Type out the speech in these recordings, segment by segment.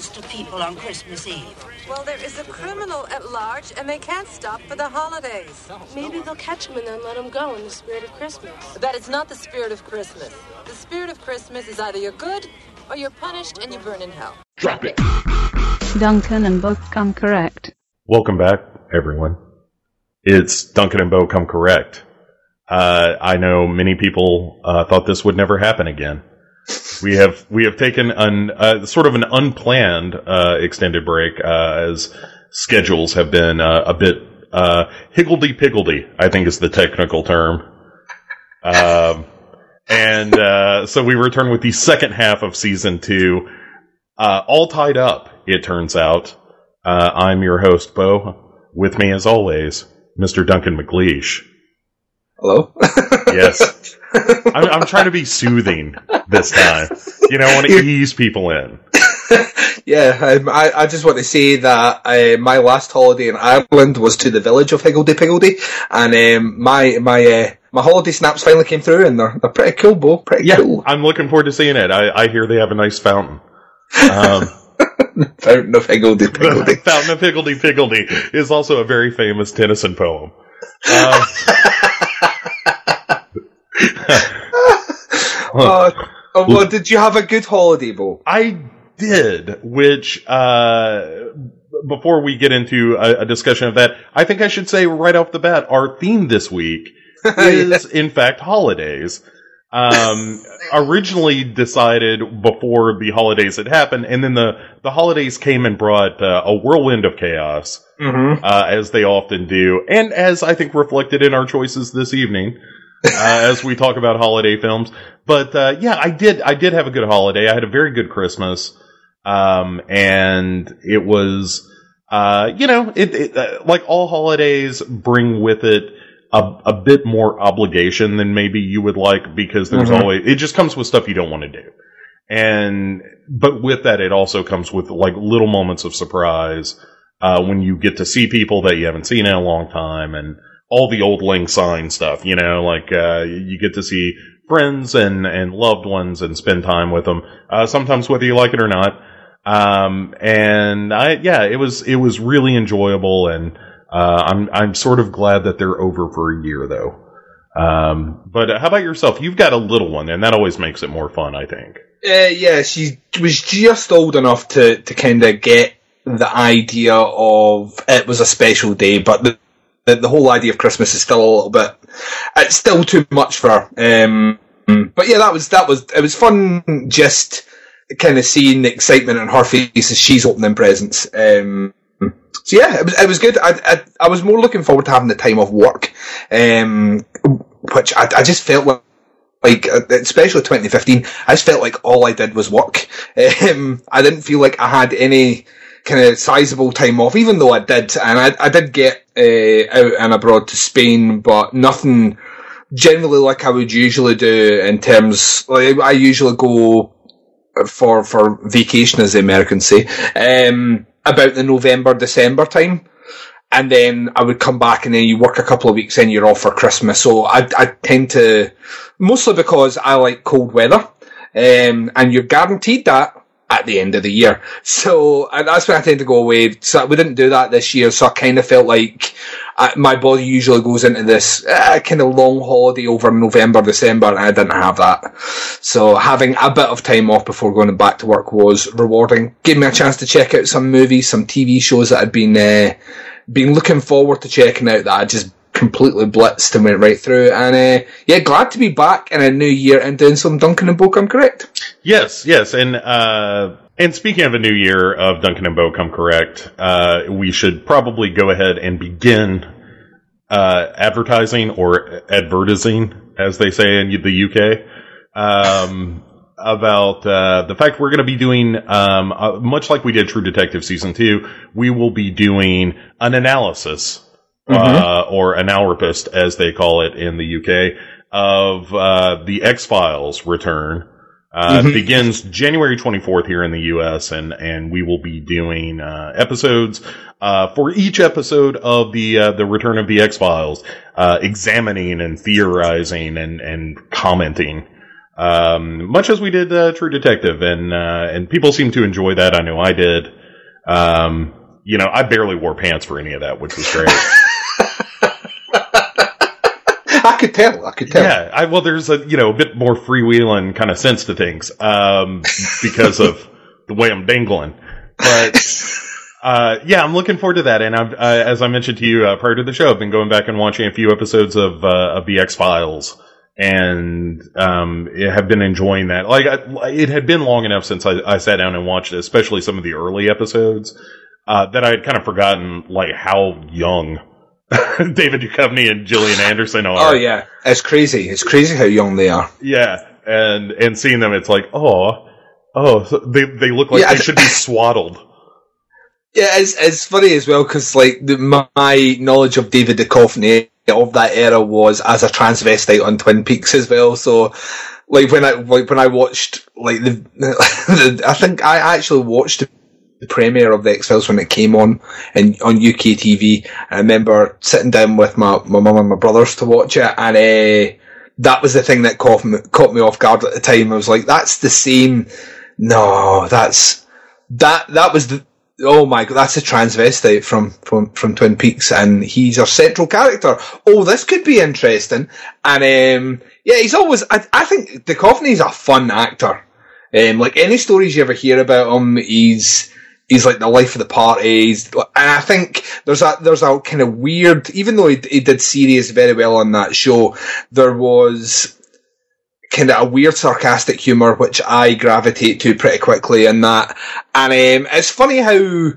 this to people on Christmas Eve? Well, there is a criminal at large, and they can't stop for the holidays. Maybe they'll catch him and then let him go in the spirit of Christmas. That is not the spirit of Christmas. The spirit of Christmas is either you're good or you're punished and you burn in hell. Drop it! Duncan and Bo Come Correct. Welcome back, everyone. It's Duncan and Bo Come Correct. I know many people thought this would never happen again. We have taken an unplanned extended break as schedules have been a bit higgledy-piggledy, I think is the technical term. So we return with the second half of Season 2, all tied up, it turns out. I'm your host, Bo. With me, as always, Mr. Duncan McLeish. Hello? Yes. I'm trying to be soothing this time. You know, I want to ease people in. Yeah, I just want to say that my last holiday in Ireland was to the village of Higgledy Piggledy, and my holiday snaps finally came through, and they're pretty cool, Bo. Pretty cool. I'm looking forward to seeing it. I hear they have a nice fountain. Fountain of Higgledy Piggledy. Fountain of Higgledy Piggledy is also a very famous Tennyson poem. Well, did you have a good holiday, Bo? I did, which, before we get into a discussion of that, I think I should say right off the bat, our theme this week is, in fact, holidays. Originally decided before the holidays had happened, and then the holidays came and brought a whirlwind of chaos, mm-hmm. As they often do, and as I think reflected in our choices this evening. As we talk about holiday films. But, I did have a good holiday. I had a very good Christmas. And it was, like all holidays bring with it a bit more obligation than maybe you would like, because there's mm-hmm. always, it just comes with stuff you don't want to do. But with that, it also comes with like little moments of surprise, when you get to see people that you haven't seen in a long time, and all the old lang syne stuff, you know, like, you get to see friends and loved ones and spend time with them, sometimes whether you like it or not. It was really enjoyable, and, I'm sort of glad that they're over for a year, though. But how about yourself? You've got a little one, and that always makes it more fun, I think. Yeah, she was just old enough to kind of get the idea of it was a special day, but the whole idea of Christmas is still a little bit, it's still too much for her. But yeah, it was fun just kind of seeing the excitement on her face as she's opening presents. So yeah, it was good. I was more looking forward to having the time off work, which I just felt like, especially 2015, I just felt like all I did was work. I didn't feel like I had any kind of sizable time off, even though I did, and I did get out and abroad to Spain, but nothing generally like I would usually do in terms, like I usually go for vacation, as the Americans say, about the November, December time, and then I would come back, and then you work a couple of weeks and you're off for Christmas, so I tend to, mostly because I like cold weather, and you're guaranteed that at the end of the year. So, and that's when I tend to go away. So we didn't do that this year, so I kind of felt like my body usually goes into this kind of long holiday over November, December, and I didn't have that. So having a bit of time off before going back to work was rewarding. Gave me a chance to check out some movies, some TV shows that I'd been looking forward to checking out that I just completely blitzed and went right through, and glad to be back in a new year and doing some Duncan and Bo Come Correct. Yes, and speaking of a new year of Duncan and Bo Come Correct, we should probably go ahead and begin advertising, or advertising, as they say in the UK, about the fact we're going to be doing, much like we did True Detective Season 2, we will be doing an analysis, mm-hmm. or an hourpist, as they call it in the UK, of the X-Files return. Mm-hmm. Begins January 24th here in the US, and we will be doing episodes for each episode of the return of the X-Files, examining and theorizing and commenting Much as we did True Detective, and people seem to enjoy that. I know I did. You know, I barely wore pants for any of that, which was great. I could tell. Yeah, well, there's a bit more freewheeling kind of sense to things because of the way I'm dangling. But yeah, I'm looking forward to that. And I've, as I mentioned to you prior to the show, I've been going back and watching a few episodes of the X-Files. And have been enjoying that. Like it had been long enough since I sat down and watched, especially some of the early episodes, that I had kind of forgotten like how young David Duchovny and Gillian Anderson are. Oh yeah, it's crazy. It's crazy how young they are. Yeah, and seeing them, it's like they look like they should be swaddled. Yeah, it's funny as well because like my knowledge of David Duchovny of that era was as a transvestite on Twin Peaks as well. So, like when I watched like the I think I actually watched the premiere of the X-Files when it came on UK TV. I remember sitting down with my mum and my brothers to watch it, and that was the thing that caught me off guard at the time. I was like, "That's the same." No, that was the. Oh my god, that's a transvestite from Twin Peaks, and he's our central character. Oh, this could be interesting. And yeah, he's always. I think Duchovny's a fun actor. Like any stories you ever hear about him, he's like the life of the party. And I think there's a kind of weird, even though he did serious very well on that show, there was kind of a weird sarcastic humour which I gravitate to pretty quickly in that. And it's funny how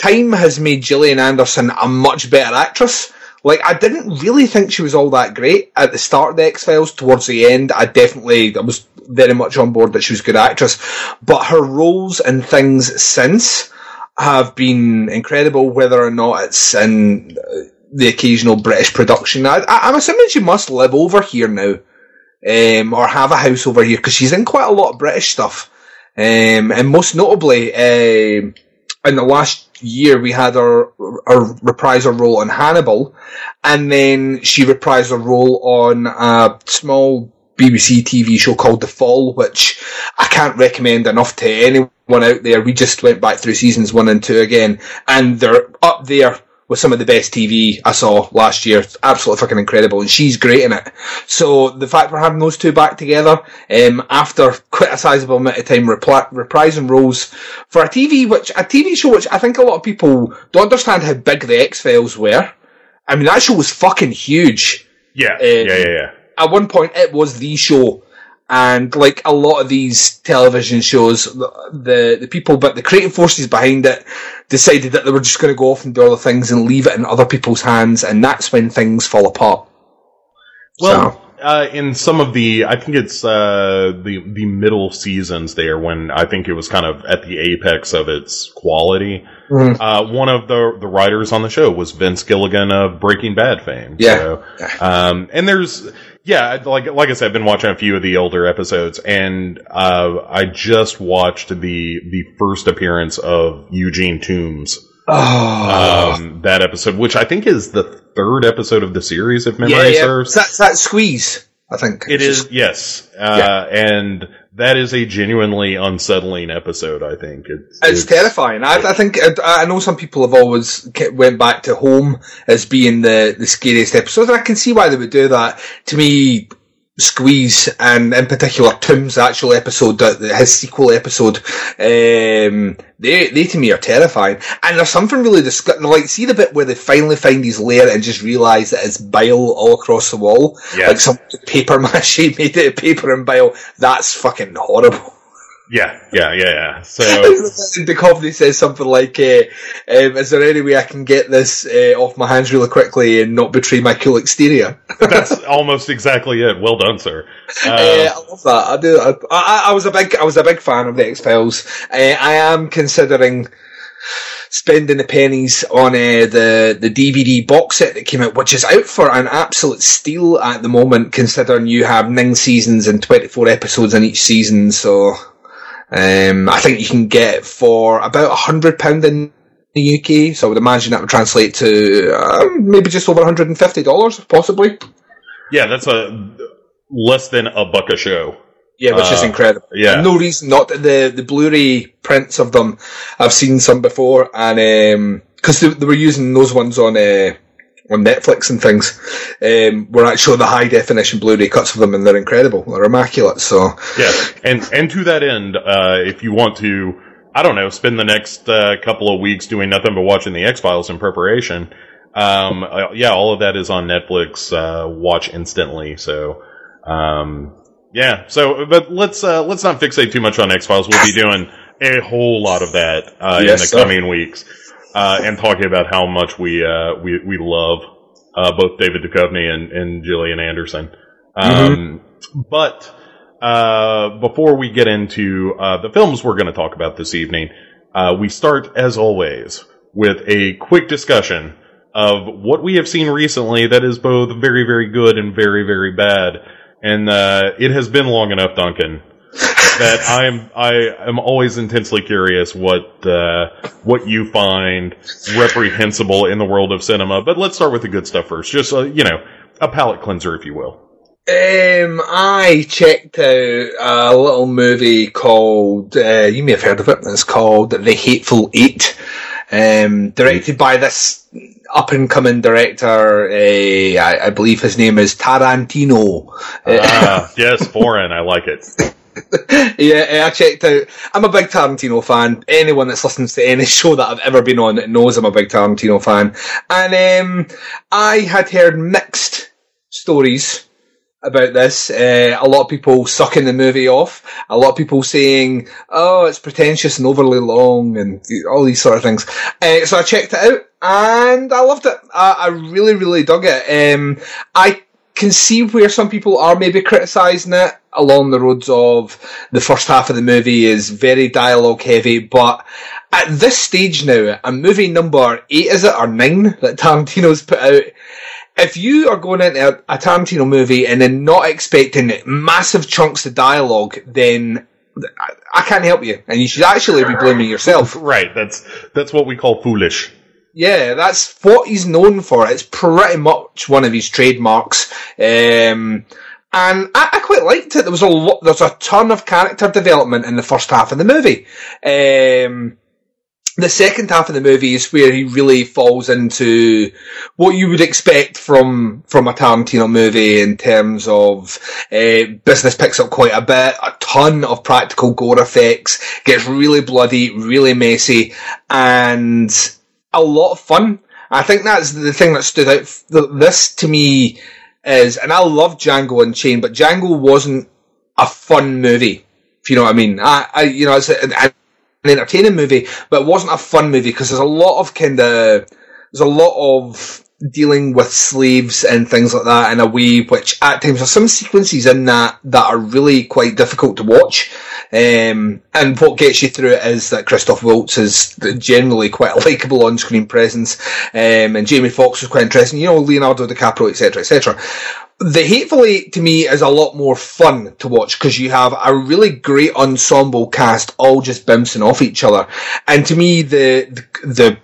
time has made Gillian Anderson a much better actress. Like, I didn't really think she was all that great at the start of the X-Files. Towards the end, I was very much on board that she was a good actress. But her roles and things since have been incredible, whether or not it's in the occasional British production. I'm assuming she must live over here now. Or have a house over here, because she's in quite a lot of British stuff. And most notably, in the last year, we had her reprise her role on Hannibal, and then she reprised her role on a small BBC TV show called The Fall, which I can't recommend enough to anyone out there. We just went back through seasons 1 and 2 again, and they're up there with some of the best TV I saw last year. Absolutely fucking incredible, and she's great in it. So the fact we're having those two back together, after quite a sizable amount of time reprising roles for a TV show which I think a lot of people don't understand how big the X-Files were. I mean, that show was fucking huge. Yeah. At one point, it was the show. And like a lot of these television shows, the people, but the creative forces behind it decided that they were just going to go off and do other things and leave it in other people's hands, and that's when things fall apart. Well, so. In some of the, I think it's the middle seasons there when I think it was kind of at the apex of its quality. Mm-hmm. One of the writers on the show was Vince Gilligan of Breaking Bad fame. Yeah, so, and there's. Yeah, like I said, I've been watching a few of the older episodes, and I just watched the first appearance of Eugene Toombs. Oh. That episode, which I think is the third episode of the series, if memory serves. That's that Squeeze, I think. Yes. And that is a genuinely unsettling episode, I think. It's terrifying. I think, I know some people have always went back to Home as being the scariest episode, and I can see why they would do that. To me, Squeeze, and in particular Toombs' actual episode, his sequel episode, they to me are terrifying. And there's something really disgusting, like, see the bit where they finally find his lair and just realise that it's bile all across the wall? Yeah. Like some paper mache made out of paper and bile. That's fucking horrible. Yeah. So Duchovny says something like, is there any way I can get this off my hands really quickly and not betray my cool exterior? That's almost exactly it. Well done, sir. I love that. I do. I was a big fan of the X-Files. I am considering spending the pennies on the DVD box set that came out, which is out for an absolute steal at the moment, considering you have 9 seasons and 24 episodes in each season, so... I think you can get it for about £100 in the UK, so I would imagine that would translate to maybe just over $150, possibly. Yeah, that's less than a buck a show. Yeah, which is incredible. Yeah. No reason not to. The Blu-ray prints of them, I've seen some before, and because they were using those ones on Netflix and things, were actually the high-definition Blu-ray cuts of them, and they're incredible. They're immaculate, so... Yeah, and to that end, if you want to, I don't know, spend the next couple of weeks doing nothing but watching The X-Files in preparation, all of that is on Netflix, watch instantly, so... yeah, so, but let's not fixate too much on X-Files. We'll be doing a whole lot of that in the coming weeks, and talking about how much we love both David Duchovny and Gillian Anderson. But before we get into the films we're going to talk about this evening, we start, as always, with a quick discussion of what we have seen recently that is both very, very good and very, very bad. And it has been long enough, Duncan, that I am always intensely curious what you find reprehensible in the world of cinema. But let's start with the good stuff first. Just a palate cleanser, if you will. I checked out a little movie called you may have heard of it. It's called The Hateful Eight, directed by this up-and-coming director, I believe his name is Tarantino. Yes, foreign, I like it. Yeah, I checked out. I'm a big Tarantino fan. Anyone that's listens to any show that I've ever been on knows I'm a big Tarantino fan. And I had heard mixed stories about this. A lot of people sucking the movie off. A lot of people saying, oh, it's pretentious and overly long and all these sort of things. So I checked it out and I loved it. I really, really dug it. I can see where some people are maybe criticising it along the roads of the first half of the movie is very dialogue heavy, but at this stage now, a movie number 8, is it, or 9, that Tarantino's put out, if you are going into a Tarantino movie and then not expecting massive chunks of dialogue, then I can't help you. And you should actually be blaming yourself. Right, that's what we call foolish. Yeah, that's what he's known for. It's pretty much one of his trademarks. And I quite liked it. There's a ton of character development in the first half of the movie. The second half of the movie is where he really falls into what you would expect from a Tarantino movie in terms of business picks up quite a bit, a ton of practical gore effects, gets really bloody, really messy, and a lot of fun. I think that's the thing that stood out. This, to me, is... And I love Django Unchained, but Django wasn't a fun movie, if you know what I mean. It's... An entertaining movie, but it wasn't a fun movie because there's a lot of dealing with slaves and things like that in a way which at times there's some sequences in that are really quite difficult to watch. And what gets you through it is that Christoph Waltz is generally quite a likeable on-screen presence, and Jamie Foxx was quite interesting. Leonardo DiCaprio, etc., etc. The Hateful Eight, to me, is a lot more fun to watch because you have a really great ensemble cast all just bouncing off each other. And to me, the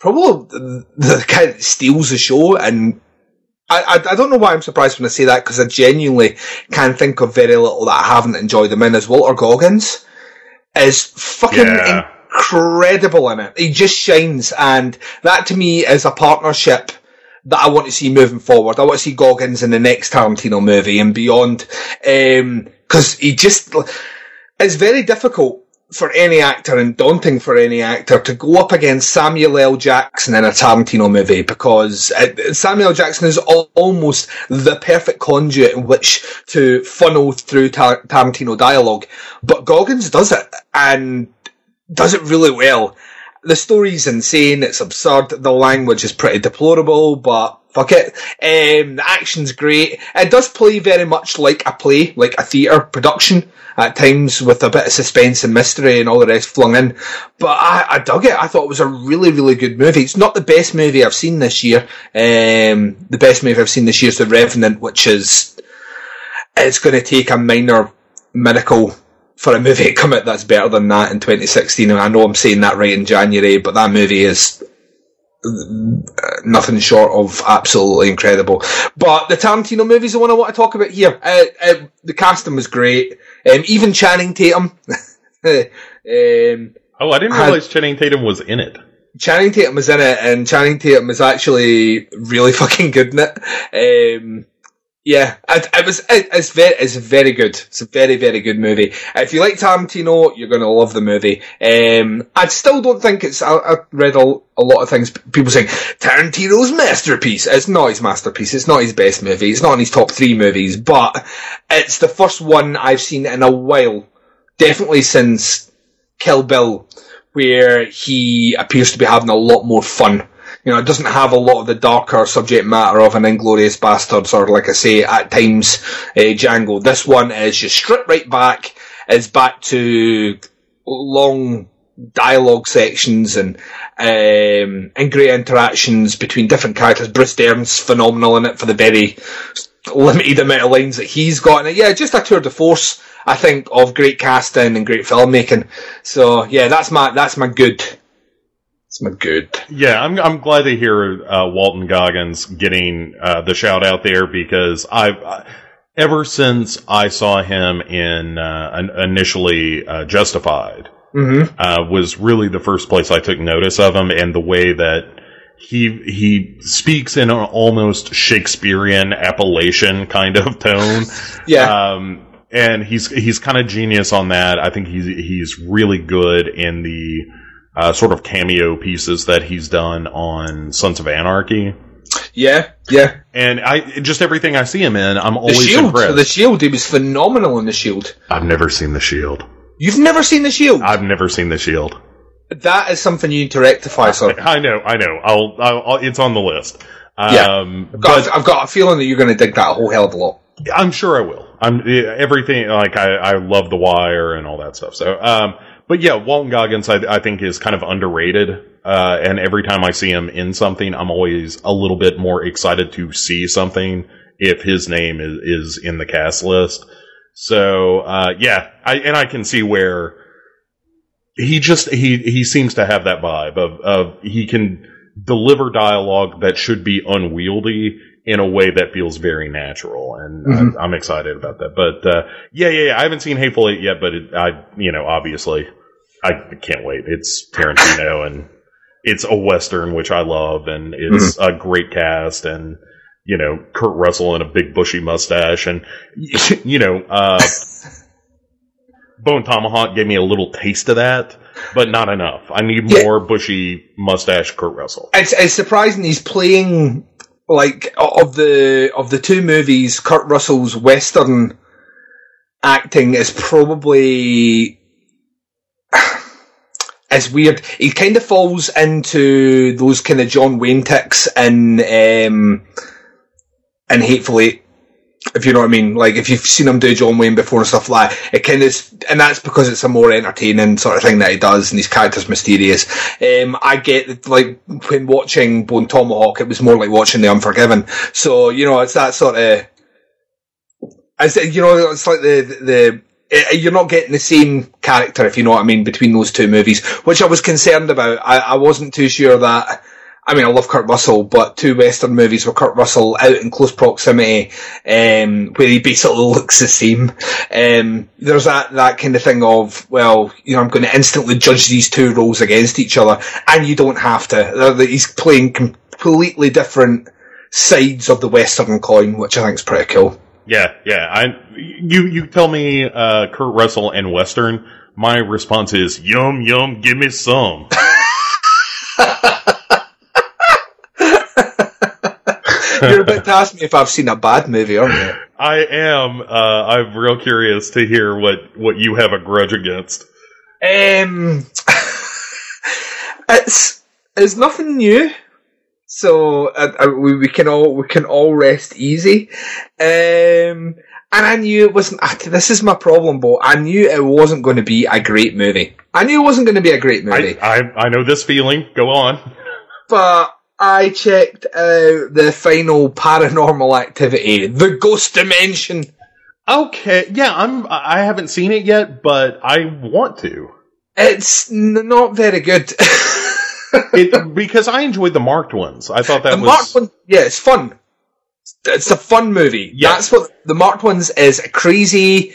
probably the guy that steals the show, and I don't know why I'm surprised when I say that because I genuinely can think of very little that I haven't enjoyed him in, is Walter Goggins is fucking... Yeah. Incredible in it. He just shines, and that to me is a partnership that I want to see moving forward. I want to see Goggins in the next Tarantino movie and beyond. Because he just... It's very difficult for any actor and daunting for any actor to go up against Samuel L. Jackson in a Tarantino movie, because Samuel L. Jackson is almost the perfect conduit in which to funnel through Tarantino dialogue. But Goggins does it, and does it really well. The story's insane, it's absurd, the language is pretty deplorable, but fuck it. The action's great. It does play very much like a play, like a theatre production, at times with a bit of suspense and mystery and all the rest flung in. But I dug it. I thought it was a really, really good movie. It's not the best movie I've seen this year. The best movie I've seen this year is The Revenant, which is... It's going to take a minor miracle for a movie to come out that's better than that in 2016, and I know I'm saying that right in January, but that movie is nothing short of absolutely incredible. But the Tarantino movie's the one I want to talk about here. The casting was great. Even Channing Tatum. I didn't realise Channing Tatum was in it. Channing Tatum was in it, and Channing Tatum was actually really fucking good in it. It's very good. It's a very, very good movie. If you like Tarantino, you're going to love the movie. I still don't think it's... I read a lot of things, people saying, Tarantino's masterpiece. It's not his masterpiece. It's not his best movie. It's not in his top three movies, but it's the first one I've seen in a while, definitely since Kill Bill, where he appears to be having a lot more fun. You know, it doesn't have a lot of the darker subject matter of an Inglourious Bastards or, like I say, at times, Django. This one is just stripped right back. It's back to long dialogue sections and great interactions between different characters. Bruce Dern's phenomenal in it for the very limited amount of lines that he's got in it. Yeah, just a tour de force, I think, of great casting and great filmmaking. So, yeah, that's my good... Good. Yeah, I'm glad to hear Walton Goggins getting the shout out there, because I've ever since I saw him in initially Justified, mm-hmm. Was really the first place I took notice of him, and the way that he speaks in an almost Shakespearean Appalachian kind of tone. Yeah. And he's kind of genius on that. I think he's really good in the sort of cameo pieces that he's done on Sons of Anarchy. Yeah, yeah. And just everything I see him in, I'm always impressed. The Shield, he was phenomenal in The Shield. I've never seen The Shield. You've never seen The Shield? I've never seen The Shield. That is something you need to rectify, sir. I know. I'll it's on the list. I've got a feeling that you're going to dig that a whole hell of a lot. I'm sure I will. Everything, like, I love The Wire and all that stuff, so... But yeah, Walton Goggins, I think, is kind of underrated. And every time I see him in something, I'm always a little bit more excited to see something if his name is in the cast list. So, I can see where he just, he seems to have that vibe of he can deliver dialogue that should be unwieldy in a way that feels very natural, and mm-hmm. I'm excited about that. But I haven't seen Hateful Eight yet, but obviously, I can't wait. It's Tarantino, and it's a Western, which I love, and it's mm-hmm. a great cast, and Kurt Russell and a big bushy mustache, and Bone Tomahawk gave me a little taste of that. But not enough. I need more bushy mustache Kurt Russell. It's surprising he's playing, like, of the two movies, Kurt Russell's Western acting is probably... It's weird. He kind of falls into those kind of John Wayne tics in Hateful Eight. If you know what I mean, like, if you've seen him do John Wayne before and stuff like that, it kind of, and that's because it's a more entertaining sort of thing that he does, and his character's mysterious. I get that, like, when watching Bone Tomahawk, it was more like watching The Unforgiven. So, it's that sort of, it's like the you're not getting the same character, if you know what I mean, between those two movies, which I was concerned about. I wasn't too sure that. I mean, I love Kurt Russell, but two Western movies with Kurt Russell out in close proximity, where he basically looks the same. There's that kind of thing of, well, I'm going to instantly judge these two roles against each other, and you don't have to. He's playing completely different sides of the Western coin, which I think is pretty cool. Yeah. You tell me Kurt Russell and Western, my response is, yum, yum, give me some. You're about to ask me if I've seen a bad movie, aren't you? I am. I'm real curious to hear what you have a grudge against. It's nothing new, so we can all rest easy. And I knew it wasn't. This is my problem, Bo. I knew it wasn't going to be a great movie. I know this feeling. Go on. But I checked out the final Paranormal Activity, The Ghost Dimension. Okay, yeah, I haven't seen it yet, but I want to. It's not very good. Because I enjoyed The Marked Ones. I thought that was... Marked Ones, yeah, it's fun. It's a fun movie. Yes. That's what The Marked Ones is, a crazy,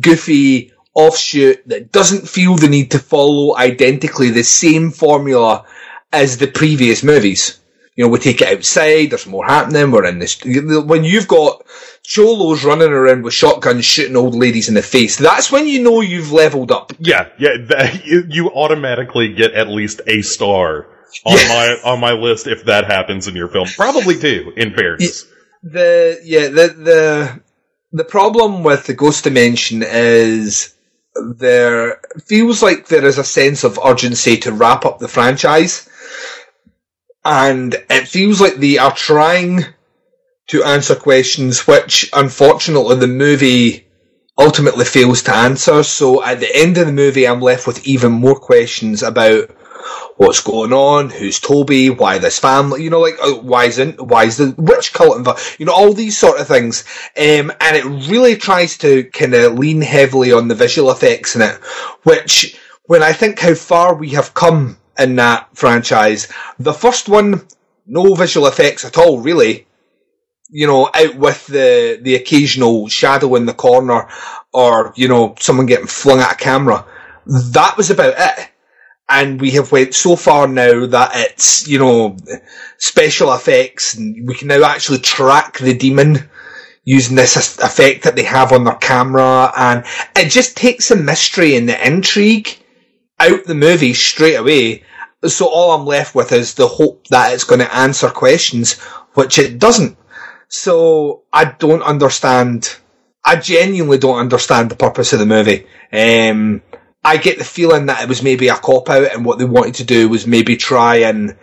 goofy offshoot that doesn't feel the need to follow identically the same formula as the previous movies. You know, we take it outside, there's more happening, we're in this... When you've got cholos running around with shotguns shooting old ladies in the face, that's when you know you've leveled up. Yeah, you automatically get at least a star on my list if that happens in your film. Probably two, in fairness. The problem with The Ghost Dimension is there feels like there is a sense of urgency to wrap up the franchise. And it feels like they are trying to answer questions which, unfortunately, the movie ultimately fails to answer. So at the end of the movie, I'm left with even more questions about what's going on, who's Toby, why this family, you know, like, why is the witch cult involved, you know, all these sort of things. And it really tries to kind of lean heavily on the visual effects in it, which, when I think how far we have come in that franchise. The first one, no visual effects at all, really. You know, out with the occasional shadow in the corner or, you know, someone getting flung at a camera. That was about it. And we have went so far now that it's, you know, special effects, and we can now actually track the demon using this effect that they have on their camera, and it just takes the mystery and the intrigue out the movie straight away. So all I'm left with is the hope that it's going to answer questions, which it doesn't. So I don't understand. I genuinely don't understand the purpose of the movie. I get the feeling that it was maybe a cop-out, and what they wanted to do was maybe try and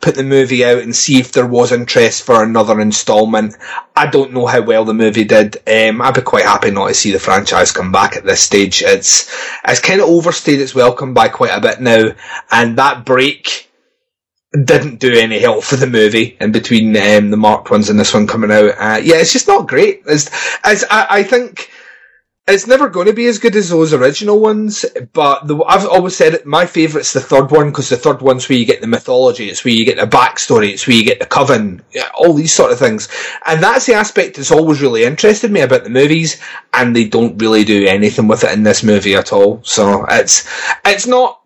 put the movie out and see if there was interest for another installment. I don't know how well the movie did. I'd be quite happy not to see the franchise come back at this stage. It's kind of overstayed its welcome by quite a bit now, and that break didn't do any help for the movie in between The Marked Ones and this one coming out. It's just not great. I think... It's never going to be as good as those original ones, but I've always said it, my favourite's the third one, because the third one's where you get the mythology, it's where you get the backstory, it's where you get the coven, all these sort of things. And that's the aspect that's always really interested me about the movies, and they don't really do anything with it in this movie at all. So it's not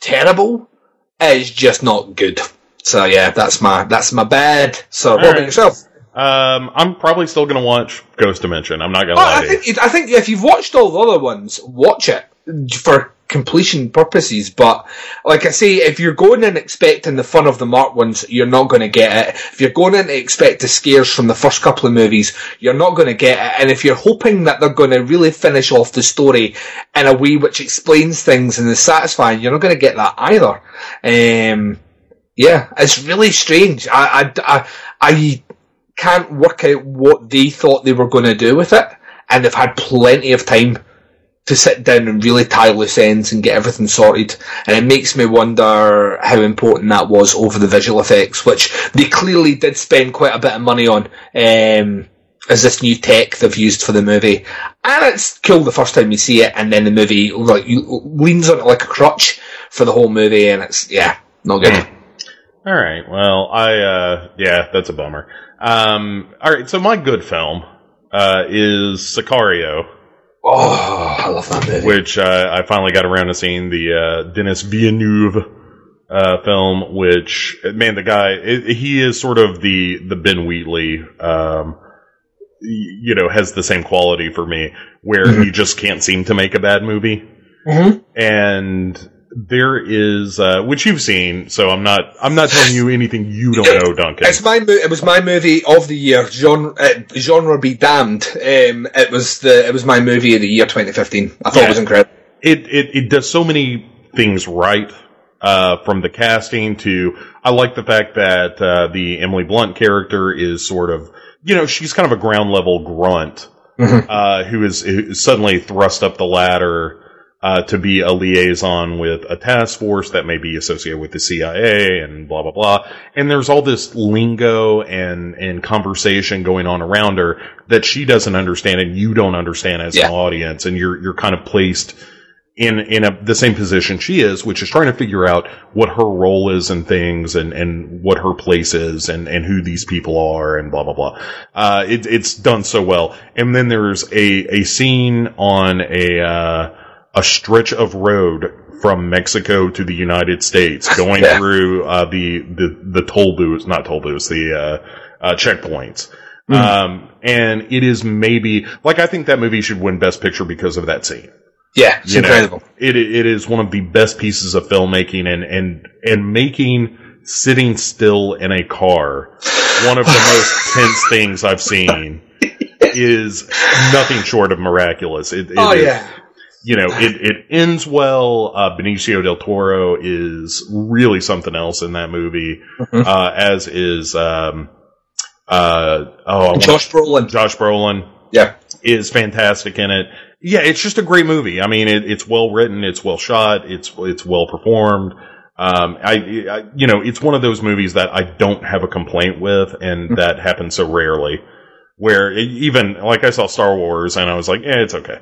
terrible, it's just not good. So yeah, that's my bad. So all what about yourself? I'm probably still going to watch Ghost Dimension. I'm not going to lie to you. I think if you've watched all the other ones, watch it for completion purposes. But like I say, if you're going in expecting the fun of the Marked Ones, you're not going to get it. If you're going in to expect the scares from the first couple of movies, you're not going to get it. And if you're hoping that they're going to really finish off the story in a way which explains things and is satisfying, you're not going to get that either. It's really strange. I can't work out what they thought they were going to do with it, and they've had plenty of time to sit down and really tie loose ends and get everything sorted, and it makes me wonder how important that was over the visual effects, which they clearly did spend quite a bit of money on, as this new tech they've used for the movie. And it's cool the first time you see it, and then the movie leans on it like a crutch for the whole movie, and it's, not good. Alright, well, that's a bummer. Alright, so my good film, is Sicario. Oh, I love that movie. Which, I finally got around to seeing the, Denis Villeneuve, film, which, man, the guy, he is sort of the Ben Wheatley, has the same quality for me, where mm-hmm. he just can't seem to make a bad movie. Mm-hmm. And... there is, which you've seen, so I'm not telling you anything you don't know, Duncan. It was my movie of the year, genre be damned. It was my movie of the year 2015. I thought it was incredible. It does so many things right, from the casting to, I like the fact that, the Emily Blunt character is sort of, she's kind of a ground level grunt, mm-hmm. who is suddenly thrust up the ladder, to be a liaison with a task force that may be associated with the CIA and blah, blah, blah. And there's all this lingo and conversation going on around her that she doesn't understand and you don't understand as an audience. And you're kind of placed in the same position she is, which is trying to figure out what her role is in things and what her place is and who these people are and blah, blah, blah. It's done so well. And then there's a scene on a stretch of road from Mexico to the United States going through, the toll booths, not toll booths, the checkpoints. Mm. And it is maybe, like, I think that movie should win Best Picture because of that scene. Yeah, it's incredible. It is one of the best pieces of filmmaking and making sitting still in a car one of the most tense things I've seen is nothing short of miraculous. It ends well. Benicio del Toro is really something else in that movie, as is Josh Brolin. Josh Brolin, yeah, is fantastic in it. Yeah, it's just a great movie. I mean, it's well written, it's well shot, it's well performed. It's one of those movies that I don't have a complaint with, and that happens so rarely. Where I saw Star Wars, and I was like, yeah, it's okay.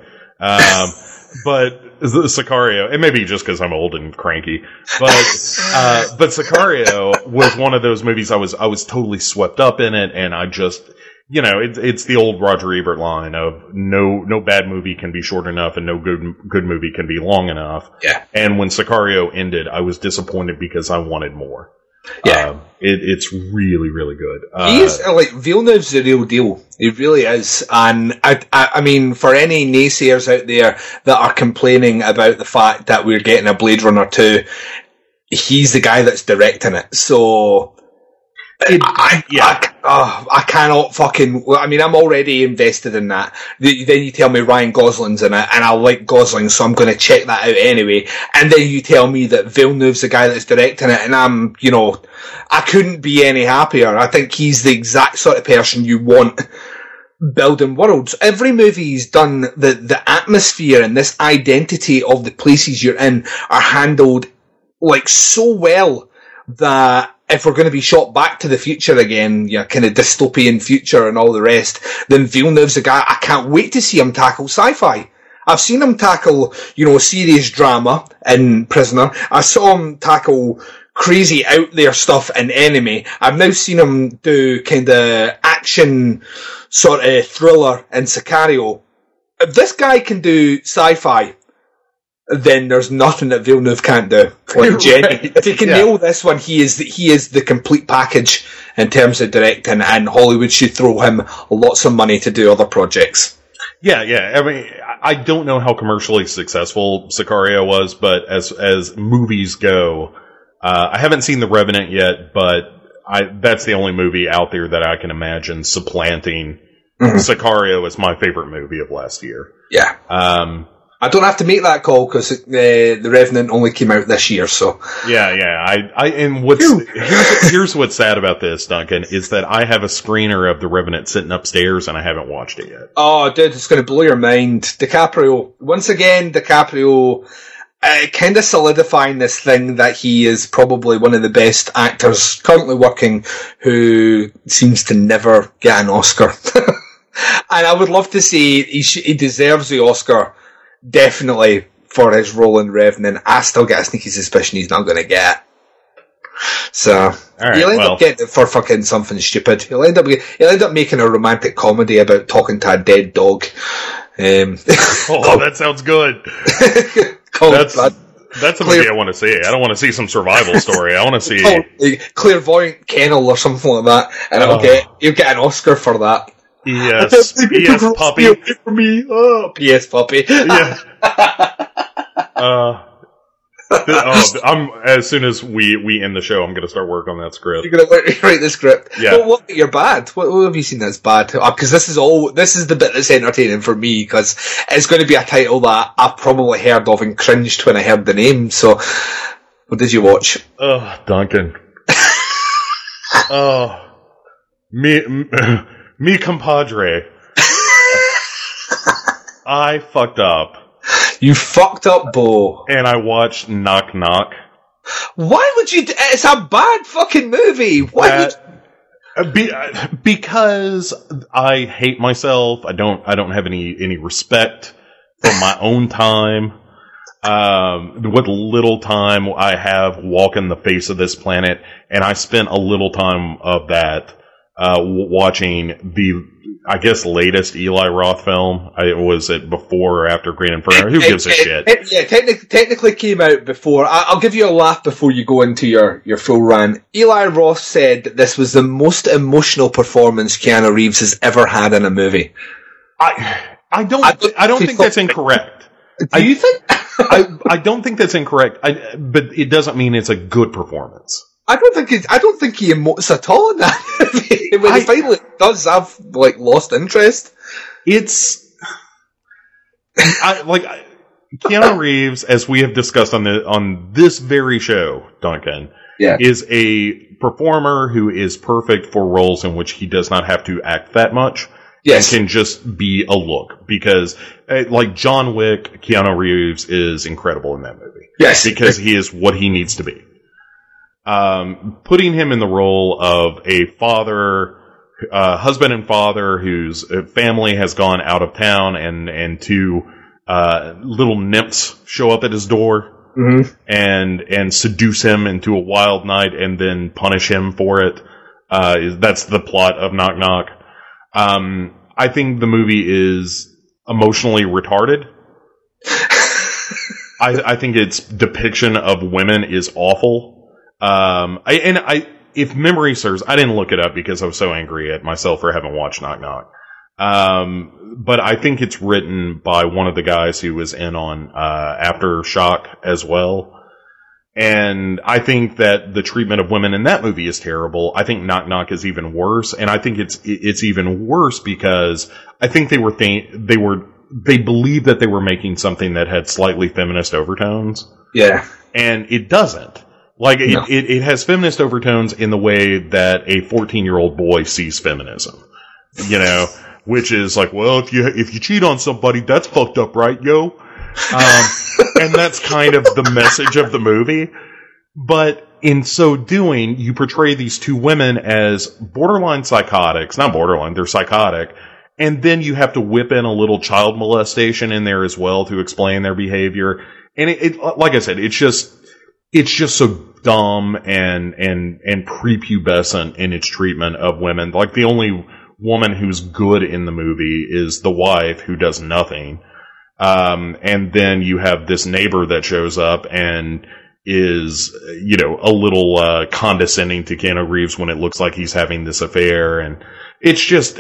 But Sicario, and maybe just because I'm old and cranky, but Sicario was one of those movies I was totally swept up in it, and I just. It's the old Roger Ebert line of no bad movie can be short enough and no good movie can be long enough. Yeah. And when Sicario ended, I was disappointed because I wanted more. Yeah. It's really, really good. He is, Villeneuve's the real deal. He really is. And I mean, for any naysayers out there that are complaining about the fact that we're getting a Blade Runner 2, he's the guy that's directing it. So... I cannot fucking... I mean, I'm already invested in that. Then you tell me Ryan Gosling's in it, and I like Gosling, so I'm going to check that out anyway. And then you tell me that Villeneuve's the guy that's directing it, and I'm, I couldn't be any happier. I think he's the exact sort of person you want building worlds. Every movie he's done, the atmosphere and this identity of the places you're in are handled, so well that... If we're going to be shot back to the future again, kind of dystopian future and all the rest, then Villeneuve's a guy, I can't wait to see him tackle sci-fi. I've seen him tackle, serious drama in Prisoner. I saw him tackle crazy out there stuff in Enemy. I've now seen him do kind of action sort of thriller in Sicario. If this guy can do sci-fi, then there's nothing that Villeneuve can't do. If he can nail this one, he is the complete package in terms of directing, and Hollywood should throw him lots of money to do other projects. Yeah. I mean, I don't know how commercially successful Sicario was, but as movies go, I haven't seen The Revenant yet, but that's the only movie out there that I can imagine supplanting Sicario as my favorite movie of last year. Yeah. I don't have to make that call because The Revenant only came out this year, so... Yeah. Here's what's sad about this, Duncan, is that I have a screener of The Revenant sitting upstairs and I haven't watched it yet. Oh, dude, it's going to blow your mind. DiCaprio. Once again, DiCaprio kind of solidifying this thing that he is probably one of the best actors currently working who seems to never get an Oscar. And I would love to say he deserves the Oscar... Definitely for his role in Revenant. I still get a sneaky suspicion he's not going to get it. So he'll end up getting it for fucking something stupid. He'll end up making a romantic comedy about talking to a dead dog. That sounds good. That's a movie I want to see. I don't want to see some survival story. I want to see Clairvoyant Kennel or something like that, and you'll get an Oscar for that. P.S. Puppy. For me. Oh, P.S. Puppy. Yeah. I'm as soon as we end the show, I'm going to start work on that script. You're going to write the script. Yeah. Well, you're bad. What have you seen that's bad? Because this is the bit that's entertaining for me, because it's going to be a title that I probably heard of and cringed when I heard the name. So, what did you watch? Oh, Duncan. Me compadre. I fucked up. You fucked up, Bo. And I watched Knock Knock. Why would you... It's a bad fucking movie. Because I hate myself. I don't have any respect for my own time. What little time I have walking the face of this planet, and I spent a little time of that watching the, I guess, latest Eli Roth film. Was it before or after Green Inferno? Who gives a shit? Technically came out before. I'll give you a laugh before you go into your full rant. Eli Roth said that this was the most emotional performance Keanu Reeves has ever had in a movie. I don't think that's incorrect. Do you think? I don't think that's incorrect. But it doesn't mean it's a good performance. I don't think he emotes at all in that movie. When he finally does, I've lost interest. Keanu Reeves, as we have discussed on this very show, Duncan, is a performer who is perfect for roles in which he does not have to act that much. Yes. And can just be a look, because John Wick, Keanu Reeves is incredible in that movie. Yes. Because he is what he needs to be. Putting him in the role of a father, husband and father whose family has gone out of town, and two little nymphs show up at his door, mm-hmm. and seduce him into a wild night and then punish him for it. That's the plot of Knock Knock. I think the movie is emotionally retarded. I think its depiction of women is awful. If memory serves, I didn't look it up because I was so angry at myself for having watched Knock Knock. But I think it's written by one of the guys who was in on Aftershock as well. And I think that the treatment of women in that movie is terrible. I think Knock Knock is even worse, and I think it's even worse because I think they believed that they were making something that had slightly feminist overtones. Yeah, and it doesn't. No. It has feminist overtones in the way that a 14-year-old boy sees feminism, which is if you cheat on somebody, that's fucked up, right, yo? And that's kind of the message of the movie. But in so doing, you portray these two women as borderline psychotics. Not borderline, they're psychotic. And then you have to whip in a little child molestation in there as well to explain their behavior. And like I said, it's just so dumb and prepubescent in its treatment of women. Like, the only woman who's good in the movie is the wife, who does nothing. And then you have this neighbor that shows up and is, a little condescending to Keanu Reeves when it looks like he's having this affair. And it's just,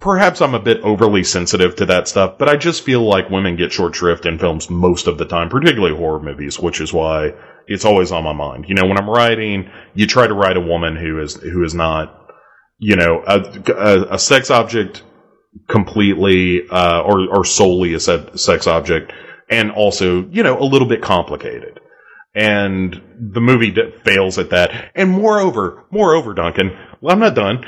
perhaps I'm a bit overly sensitive to that stuff, but I just feel like women get short shrift in films most of the time, particularly horror movies, which is why it's always on my mind. When I'm writing, you try to write a woman who is not, a sex object completely, or solely a sex object, and also, a little bit complicated. And the movie fails at that. And moreover, Duncan, well, I'm not done.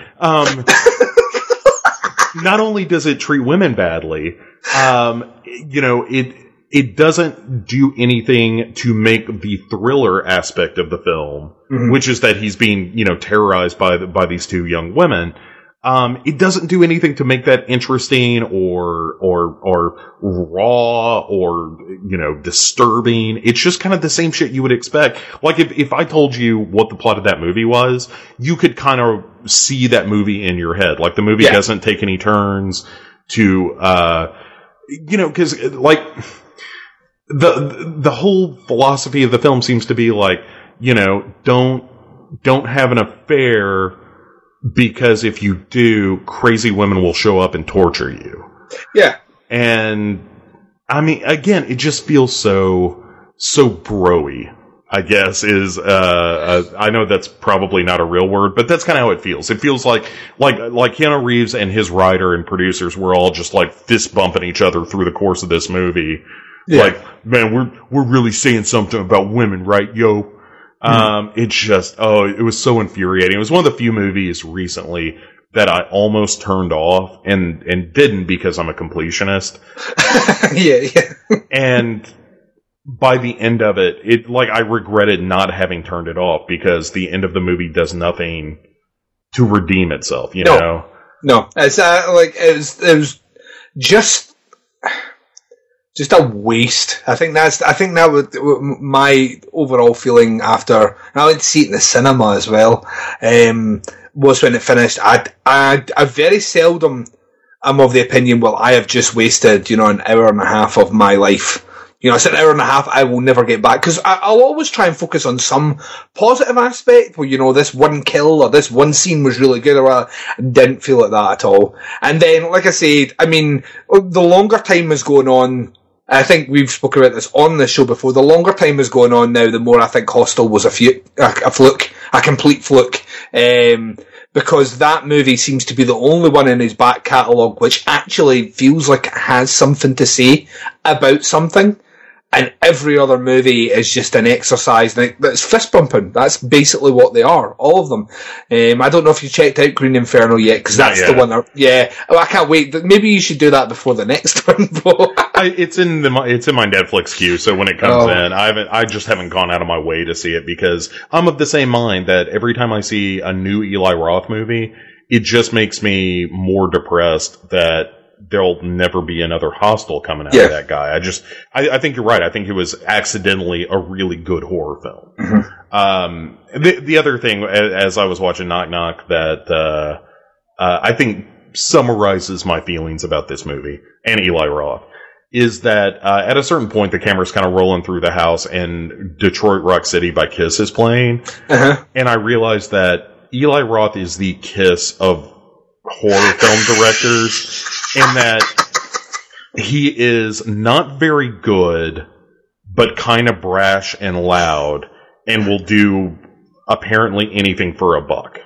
Not only does it treat women badly, it doesn't do anything to make the thriller aspect of the film, mm-hmm. which is that he's being, terrorized by these two young women. It doesn't do anything to make that interesting or raw or, disturbing. It's just kind of the same shit you would expect. Like, if I told you what the plot of that movie was, you could kind of see that movie in your head. Like, the movie doesn't take any turns to, cause the whole philosophy of the film seems to be don't have an affair, because if you do, crazy women will show up and torture you. Yeah. And, I mean, again, it just feels so bro-y, I guess, is, I know that's probably not a real word, but that's kind of how it feels. It feels like Keanu Reeves and his writer and producers were all just, fist bumping each other through the course of this movie. Yeah. Man, we're really saying something about women, right, yo? It's just, it was so infuriating. It was one of the few movies recently that I almost turned off and didn't, because I'm a completionist. Yeah. And by the end of it, I regretted not having turned it off, because the end of the movie does nothing to redeem itself, No, it's not, it was just just a waste. I think that was my overall feeling after, and I went to see it in the cinema as well, was when it finished. I very seldom am of the opinion, well, I have just wasted, an hour and a half of my life. It's an hour and a half I will never get back, because I'll always try and focus on some positive aspect where, this one kill or this one scene was really good, or I didn't feel like that at all. And then, like I said, the longer time was going on, I think we've spoken about this on the show before, the longer time was going on now, the more I think Hostel was a fluke, a complete fluke, because that movie seems to be the only one in his back catalogue which actually feels like it has something to say about something. And every other movie is just an exercise. That's fist bumping. That's basically what they are, all of them. I don't know if you checked out Green Inferno yet, because that's the one. Yeah, oh, I can't wait. Maybe you should do that before the next one. It's in my Netflix queue, so when it comes in, I just haven't gone out of my way to see it, because I'm of the same mind that every time I see a new Eli Roth movie, it just makes me more depressed that there'll never be another Hostel coming out of that guy. I think you're right. I think it was accidentally a really good horror film. Mm-hmm. The other thing, as I was watching Knock Knock, that I think summarizes my feelings about this movie and Eli Roth, is that at a certain point the camera's kind of rolling through the house and Detroit Rock City by Kiss is playing. Uh-huh. And I realized that Eli Roth is the Kiss of horror film directors, in that he is not very good, but kind of brash and loud, and will do apparently anything for a buck.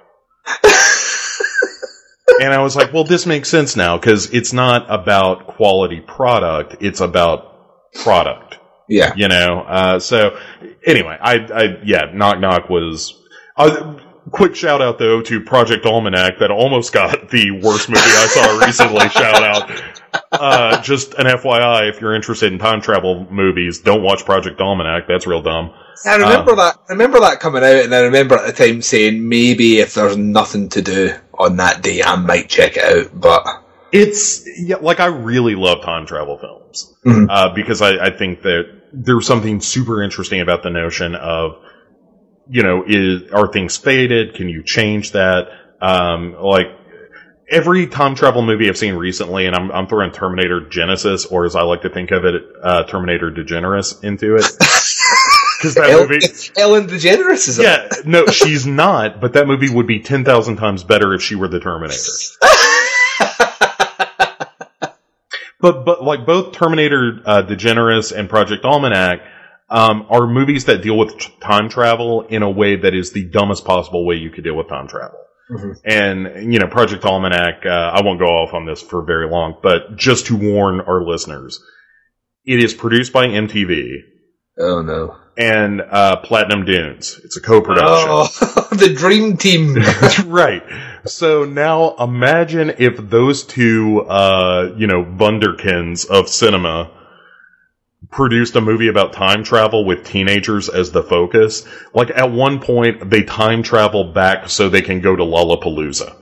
And I was like, well, this makes sense now, because it's not about quality product, it's about product. Yeah. So, anyway, Knock Knock was... quick shout out though to Project Almanac, that almost got the worst movie I saw recently. Shout out. Just an FYI, if you're interested in time travel movies, don't watch Project Almanac. That's real dumb. I remember that. I remember that coming out, and I remember at the time saying, maybe if there's nothing to do on that day, I might check it out. But I really love time travel films, mm-hmm. Because I think that there's something super interesting about the notion of, are things faded? Can you change that? Like every time travel movie I've seen recently, and I'm throwing Terminator Genesis, or as I like to think of it, Terminator DeGeneres into it. Because that movie, Ellen DeGeneres is. Yeah, no, she's not. But that movie would be 10,000 times better if she were the Terminator. But like both Terminator DeGeneres and Project Almanac are movies that deal with time travel in a way that is the dumbest possible way you could deal with time travel. Mm-hmm. And, Project Almanac, I won't go off on this for very long, but just to warn our listeners, it is produced by MTV. Oh, no. And Platinum Dunes. It's a co-production. Oh, the dream team. Right. So now imagine if those two, wunderkinds of cinema produced a movie about time travel with teenagers as the focus. Like, at one point, they time travel back so they can go to Lollapalooza.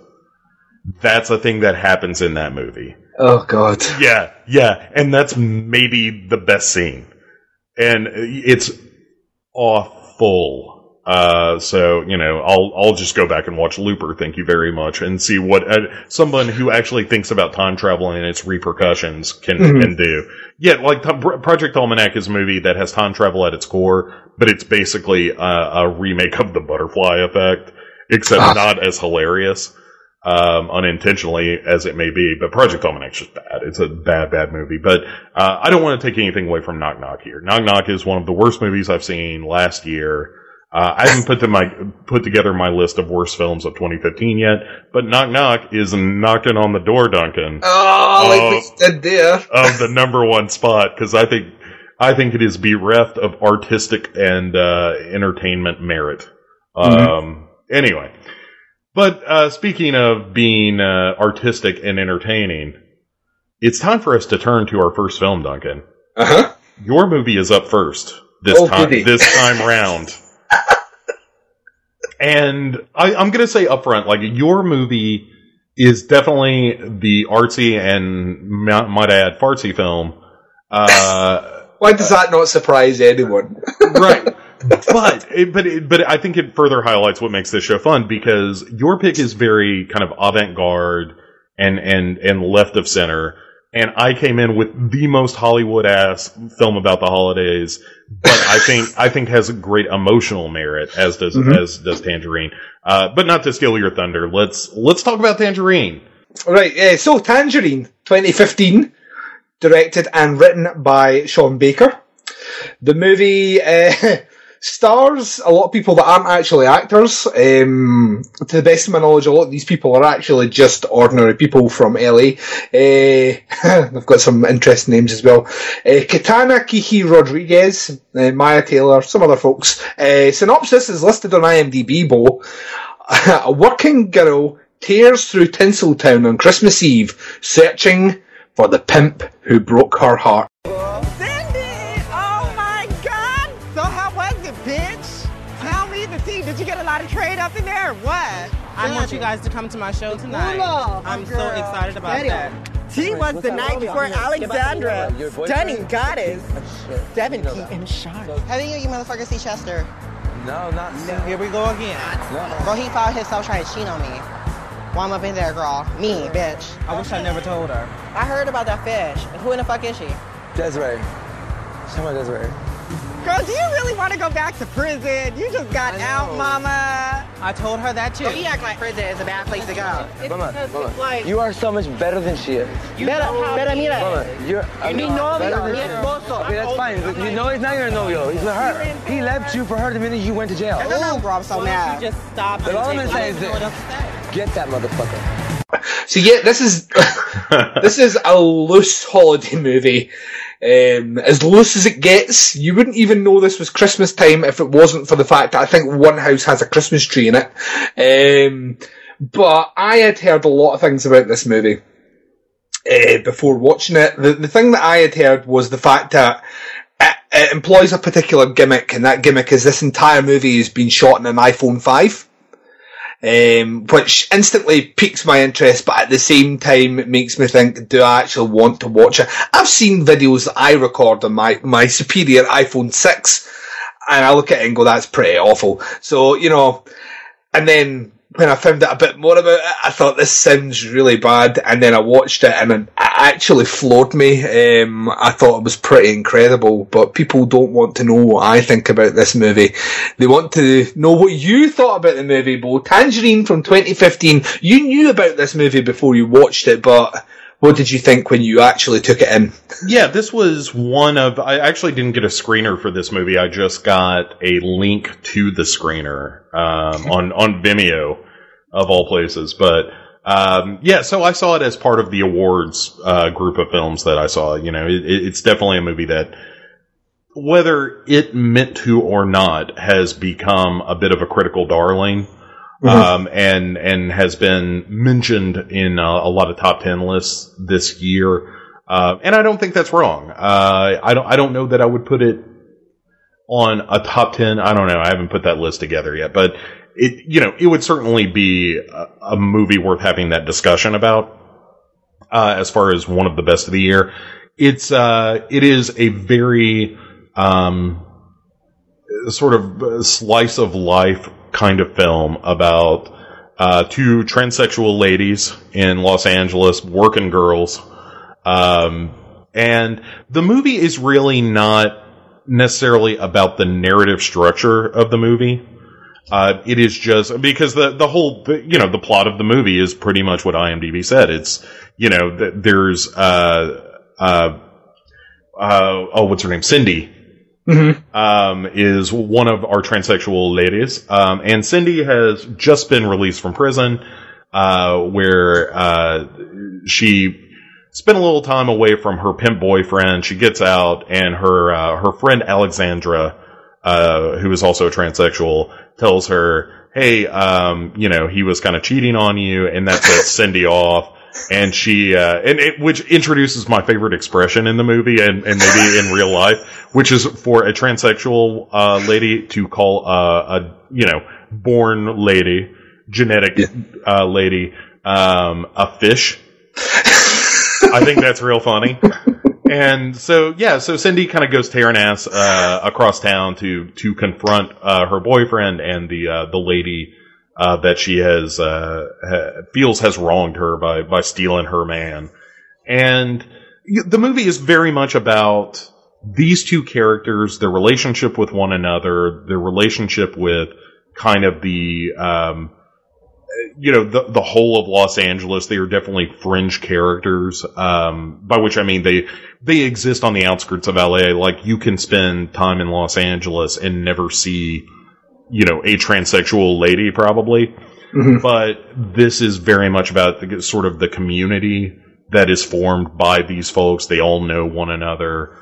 That's a thing that happens in that movie. Oh, God. Yeah. And that's maybe the best scene. And it's awful. I'll just go back and watch Looper, thank you very much, and see what someone who actually thinks about time travel and its repercussions can do. Yeah, like Project Almanac is a movie that has time travel at its core, but it's basically a remake of The Butterfly Effect, except not as hilarious, unintentionally as it may be. But Project Almanac's just bad. It's a bad, bad movie. But I don't want to take anything away from Knock Knock here. Knock Knock is one of the worst movies I've seen last year. I haven't put together my list of worst films of 2015 yet, but Knock Knock is knocking on the door, Duncan. Of the number one spot, because I think it is bereft of artistic and entertainment merit. Anyway, but speaking of being artistic and entertaining, it's time for us to turn to our first film, Duncan. Uh-huh. Your movie is up first this time round. And I'm going to say upfront, like, your movie is definitely the artsy and might I add fartsy film Why does that not surprise anyone? Right. But I think it further highlights what makes this show fun, because your pick is very kind of avant-garde and left of center, and I came in with the most Hollywood-ass film about the holidays, but I think has a great emotional merit, as does Tangerine. But not to steal your thunder, let's talk about Tangerine. Right. So Tangerine, 2015, directed and written by Sean Baker. The movie stars a lot of people that aren't actually actors. To the best of my knowledge, a lot of these people are actually just ordinary people from LA. I've got some interesting names as well. Katana Kiki Rodriguez, Maya Taylor, some other folks. Synopsis is listed on IMDb, Bo. A working girl tears through Tinseltown on Christmas Eve, searching for the pimp who broke her heart. I want you guys to come to my show tonight. I'm so excited about that. T was the night before Alexandra. Stunning goddess. 7 p.m. sharp. How do you motherfuckers see Chester? No, not so. Here we go again. Bro, he found himself trying to cheat on me. Why I'm up in there, girl? Me, bitch. I wish I never told her. I heard about that fish. Who in the fuck is she? Desiree. Someone Desiree. Girl, do you really want to go back to prison? You just got out, mama. I told her that, too. Well, you act like prison is a bad place to go. It's mama. Like, you are so much better than she is. Better, mira. Mama, you're... Mi novio, mi esposo. Okay, that's fine. You know he's not your novio. He's not her. He left you for her the minute you went to jail. I don't know, bro. I'm so mad. Just stop. But all I'm going to say is this. Get that motherfucker. So, yeah, this is... this is a loose holiday movie. As loose as it gets. You wouldn't even know this was Christmas time if it wasn't for the fact that I think one house has a Christmas tree in it. But I had heard a lot of things about this movie before watching it. The thing that I had heard was the fact that it employs a particular gimmick, and that gimmick is this entire movie has been shot in an iPhone 5. Which instantly piques my interest, but at the same time it makes me think, do I actually want to watch it? I've seen videos that I record on my superior iPhone 6, and I look at it and go, that's pretty awful. So, you know, and then when I found out a bit more about it, I thought, this sounds really bad, and then I watched it, and it actually floored me. I thought it was pretty incredible, but people don't want to know what I think about this movie. They want to know what you thought about the movie, Bo. Tangerine from 2015, you knew about this movie before you watched it, but what did you think when you actually took it in? Yeah, this was one of... I actually didn't get a screener for this movie, I just got a link to the screener on Vimeo, of all places, but... so I saw it as part of the awards group of films that I saw. You know, it's definitely a movie that, whether it meant to or not, has become a bit of a critical darling, and has been mentioned in a lot of top 10 lists this year. And I don't think that's wrong. I don't know that I would put it on a top 10. I don't know. I haven't put that list together yet, but. It, you know, it would certainly be a movie worth having that discussion about, as far as one of the best of the year. It is a very, sort of slice of life kind of film about, two transsexual ladies in Los Angeles, working girls. And the movie is really not necessarily about the narrative structure of the movie. It is just because the whole, you know, the plot of the movie is pretty much what IMDb said. It's, you know, there's, what's her name? Sin-Dee, is one of our transsexual ladies. And Sin-Dee has just been released from prison, where, she spent a little time away from her pimp boyfriend. She gets out, and her friend Alexandra, who is also a transsexual, tells her, hey, you know, he was kind of cheating on you, and that sets Sin-Dee off, and she, which introduces my favorite expression in the movie, and maybe in real life, which is for a transsexual, lady to call, a, you know, born lady, genetic, lady, a fish. I think that's real funny. And so, yeah, so Sin-Dee kind of goes tearing ass across town to confront her boyfriend and the lady that she has feels has wronged her by stealing her man. And the movie is very much about these two characters, their relationship with one another, their relationship with kind of the the whole of Los Angeles. They are definitely fringe characters, by which I mean they exist on the outskirts of LA. Like, you can spend time in Los Angeles and never see, a transsexual lady, probably. Mm-hmm. But this is very much about sort of the community that is formed by these folks. They all know one another.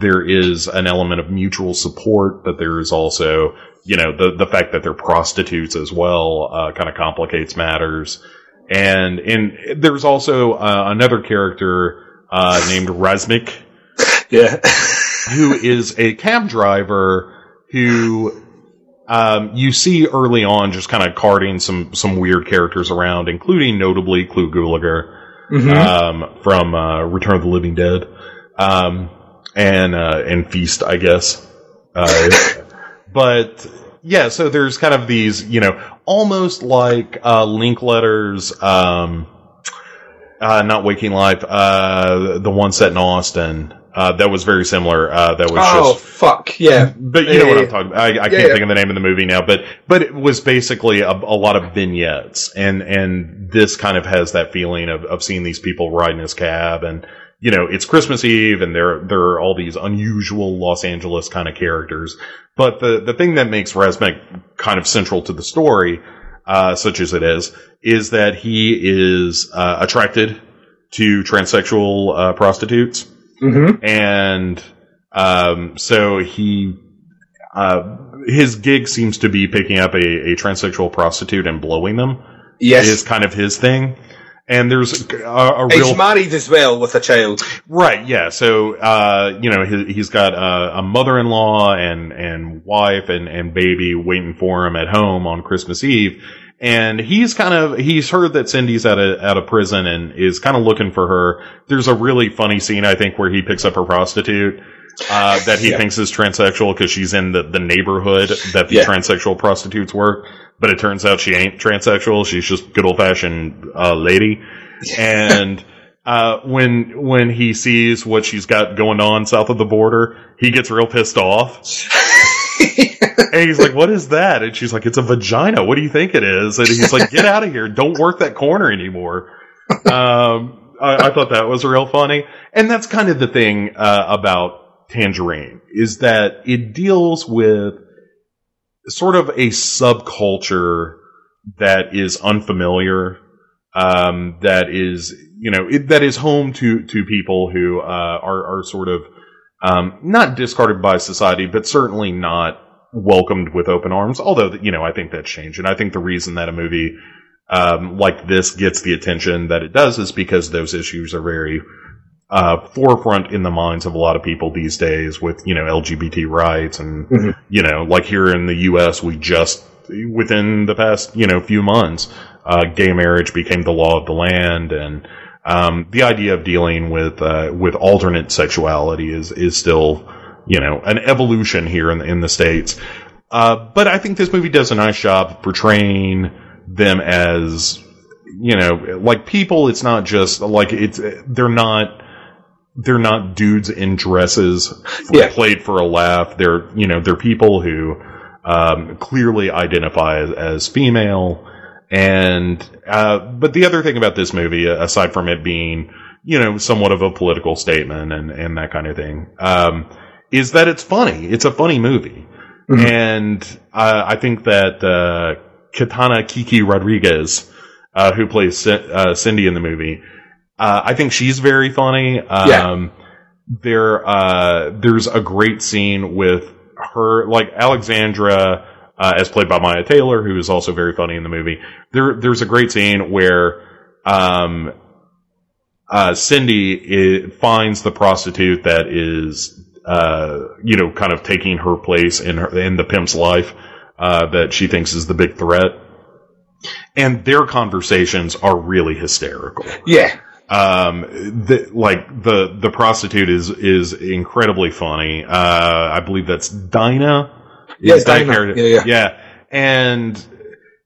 There is an element of mutual support, but there is also, the fact that they're prostitutes as well kind of complicates matters. And there's also another character named Razmik, yeah, who is a cab driver who you see early on just kind of carting some weird characters around, including notably Clu Gulager, mm-hmm, from Return of the Living Dead, and Feast, I guess. But yeah, so there's kind of these, almost like Linklater's, not Waking Life, the one set in Austin. That was very similar. That was fuck yeah! But you know what I'm talking about. I can't think of the name of the movie now, but it was basically a lot of vignettes, and this kind of has that feeling of seeing these people riding his cab, and it's Christmas Eve, and there are all these unusual Los Angeles kind of characters. But the thing that makes Razmik kind of central to the story, such as it is that he is attracted to transsexual prostitutes. Mm-hmm. And so he, his gig seems to be picking up a transsexual prostitute and blowing them. Yes, is kind of his thing. And there's a real. He's married as well with a child, right? Yeah. So he's got a mother-in-law and wife and baby waiting for him at home on Christmas Eve. And he's heard that Cindy's out of prison and is kind of looking for her. There's a really funny scene, I think, where he picks up her prostitute that he thinks is transsexual because she's in the neighborhood that the transsexual prostitutes work. But it turns out she ain't transsexual. She's just good old-fashioned lady. And when he sees what she's got going on south of the border, he gets real pissed off. And he's like, what is that? And she's like, it's a vagina. What do you think it is? And he's like, get out of here. Don't work that corner anymore. I thought that was real funny. And that's kind of the thing about Tangerine, is that it deals with sort of a subculture that is unfamiliar, that is, that is home to people who are sort of not discarded by society, but certainly not welcomed with open arms, although, I think that's changed. And I think the reason that a movie like this gets the attention that it does is because those issues are very forefront in the minds of a lot of people these days with, LGBT rights and, mm-hmm, like here in the U.S., we just, within the past, few months, gay marriage became the law of the land, and the idea of dealing with alternate sexuality is still, an evolution here in the States. But I think this movie does a nice job of portraying them as, like people. It's not just like they're not dudes in dresses played for a laugh. They're, they're people who, clearly identify as female. And, but the other thing about this movie, aside from it being, somewhat of a political statement and that kind of thing, is that it's funny. It's a funny movie. Mm-hmm. And I think that Katana Kiki Rodriguez, who plays Cindy in the movie, I think she's very funny. There's a great scene with her, like Alexandra, as played by Maya Taylor, who is also very funny in the movie. There's a great scene where Cindy finds the prostitute that is, kind of taking her place in the pimp's life, that she thinks is the big threat. And their conversations are really hysterical. Yeah. The prostitute is incredibly funny. I believe that's Dinah. Dinah. Yeah. And,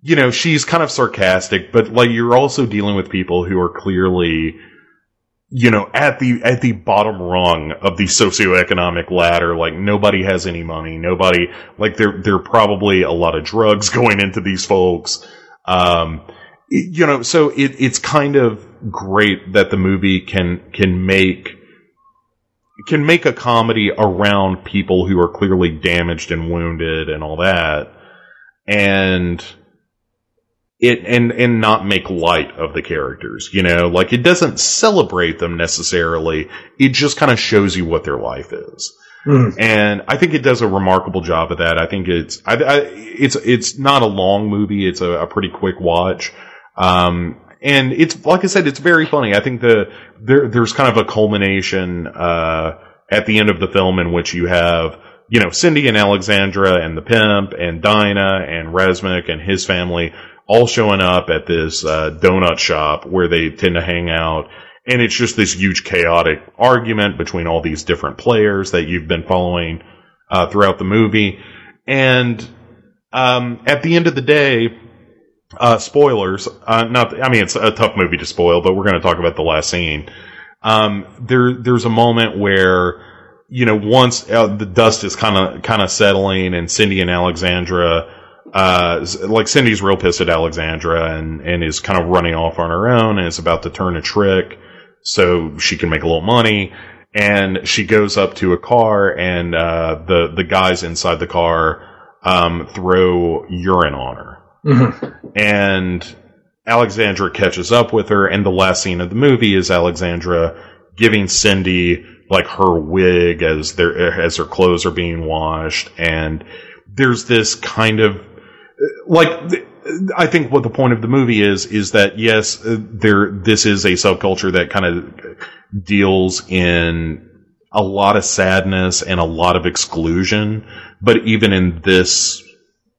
you know, she's kind of sarcastic, but like you're also dealing with people who are clearly, you know, at the bottom rung of the socioeconomic ladder. Like, nobody has any money. Nobody, like, there are probably a lot of drugs going into these folks. You know, so it's kind of great that the movie can make a comedy around people who are clearly damaged and wounded and all that, and not make light of the characters. You know, like, it doesn't celebrate them necessarily. It just kind of shows you what their life is. Mm. And I think it does a remarkable job of that. I think it's not a long movie. It's a pretty quick watch. And it's, like I said, it's very funny. I think there's kind of a culmination, at the end of the film in which you have, you know, Sin-Dee and Alexandra and the pimp and Dinah and Razmik and his family all showing up at this, donut shop where they tend to hang out. And it's just this huge chaotic argument between all these different players that you've been following, throughout the movie. And, at the end of the day, spoilers, it's a tough movie to spoil, but we're going to talk about the last scene. There's a moment where, you know, once the dust is kind of settling and Sin-Dee and Alexandra, like, Cindy's real pissed at Alexandra and is kind of running off on her own and is about to turn a trick so she can make a little money. And she goes up to a car and, the guys inside the car, throw urine on her. Mm-hmm. And Alexandra catches up with her. And the last scene of the movie is Alexandra giving Sin-Dee, like, her wig as her clothes are being washed. And there's this kind of, like, I think what the point of the movie is that, yes, this is a subculture that kind of deals in a lot of sadness and a lot of exclusion, but even in this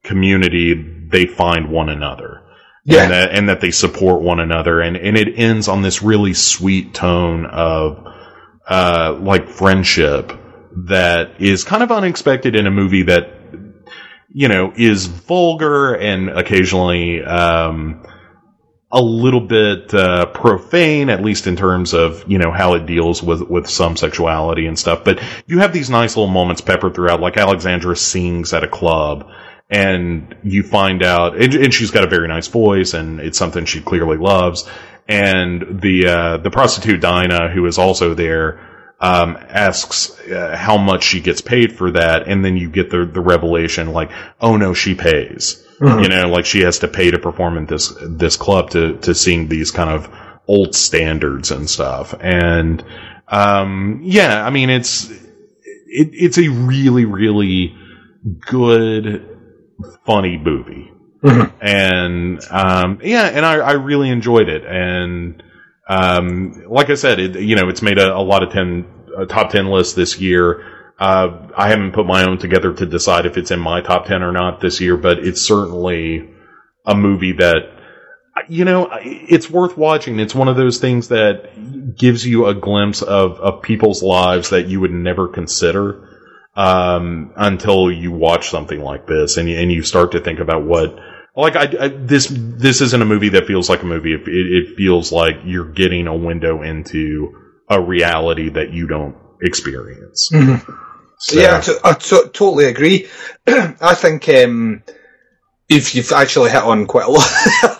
community, they find one another. Yeah. And that they support one another. And it ends on this really sweet tone of, like, friendship that is kind of unexpected in a movie that, you know, is vulgar and occasionally, a little bit, profane, at least in terms of, you know, how it deals with some sexuality and stuff. But you have these nice little moments peppered throughout, like Alexandra sings at a club and you find out, and she's got a very nice voice and it's something she clearly loves. And the prostitute Dinah, who is also there, asks how much she gets paid for that, and then you get the revelation, like, oh no, she pays. Mm-hmm. You know, like, she has to pay to perform in this club to sing these kind of old standards and stuff. And yeah, I mean, it's a really, really good, funny movie. Mm-hmm. And yeah, and I really enjoyed it. And like I said, you know, it's made a lot of top 10 lists this year. I haven't put my own together to decide if it's in my top 10 or not this year, but it's certainly a movie that, you know, it's worth watching. It's one of those things that gives you a glimpse of people's lives that you would never consider, until you watch something like this and you start to think about what, like, this isn't a movie that feels like a movie. It feels like you're getting a window into a reality that you don't experience. Mm-hmm. So. Yeah, I totally agree. I think if you've actually hit on quite a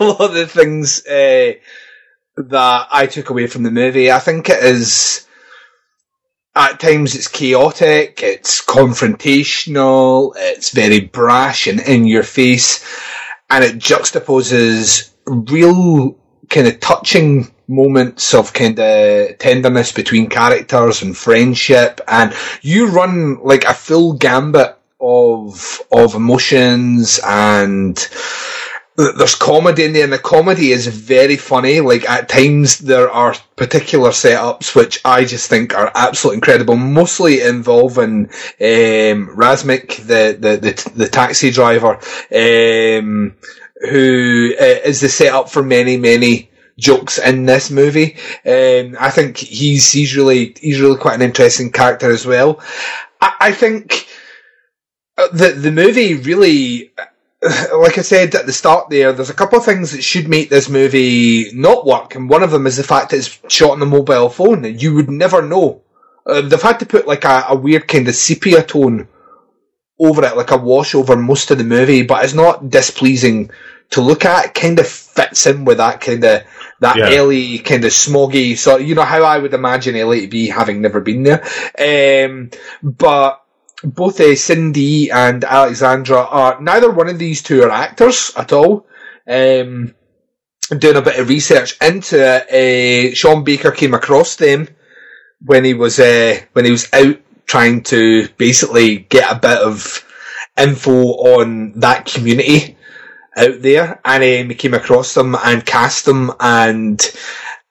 lot of the things that I took away from the movie. I think it is, at times it's chaotic, it's confrontational, it's very brash and in your face. And it juxtaposes real kind of touching moments of kind of tenderness between characters and friendship. And you run like a full gambit of emotions, and there's comedy in there, and the comedy is very funny. Like, at times there are particular setups which I just think are absolutely incredible, mostly involving Razmik, the taxi driver, who is the setup for many, many jokes in this movie. I think he's really quite an interesting character as well. I think the movie really, like I said at the start there's a couple of things that should make this movie not work, and one of them is the fact that it's shot on a mobile phone, and you would never know. They've had to put like a weird kind of sepia tone over it, like a wash over most of the movie, but it's not displeasing to look at. It kind of fits in with that kind of, that LA kind of smoggy, so you know how I would imagine LA to be, having never been there. But both Sin-Dee and Alexandra are, neither one of these two are actors at all. Doing a bit of research into it, Sean Baker came across them when he was out trying to basically get a bit of info on that community out there, and he came across them and cast them, and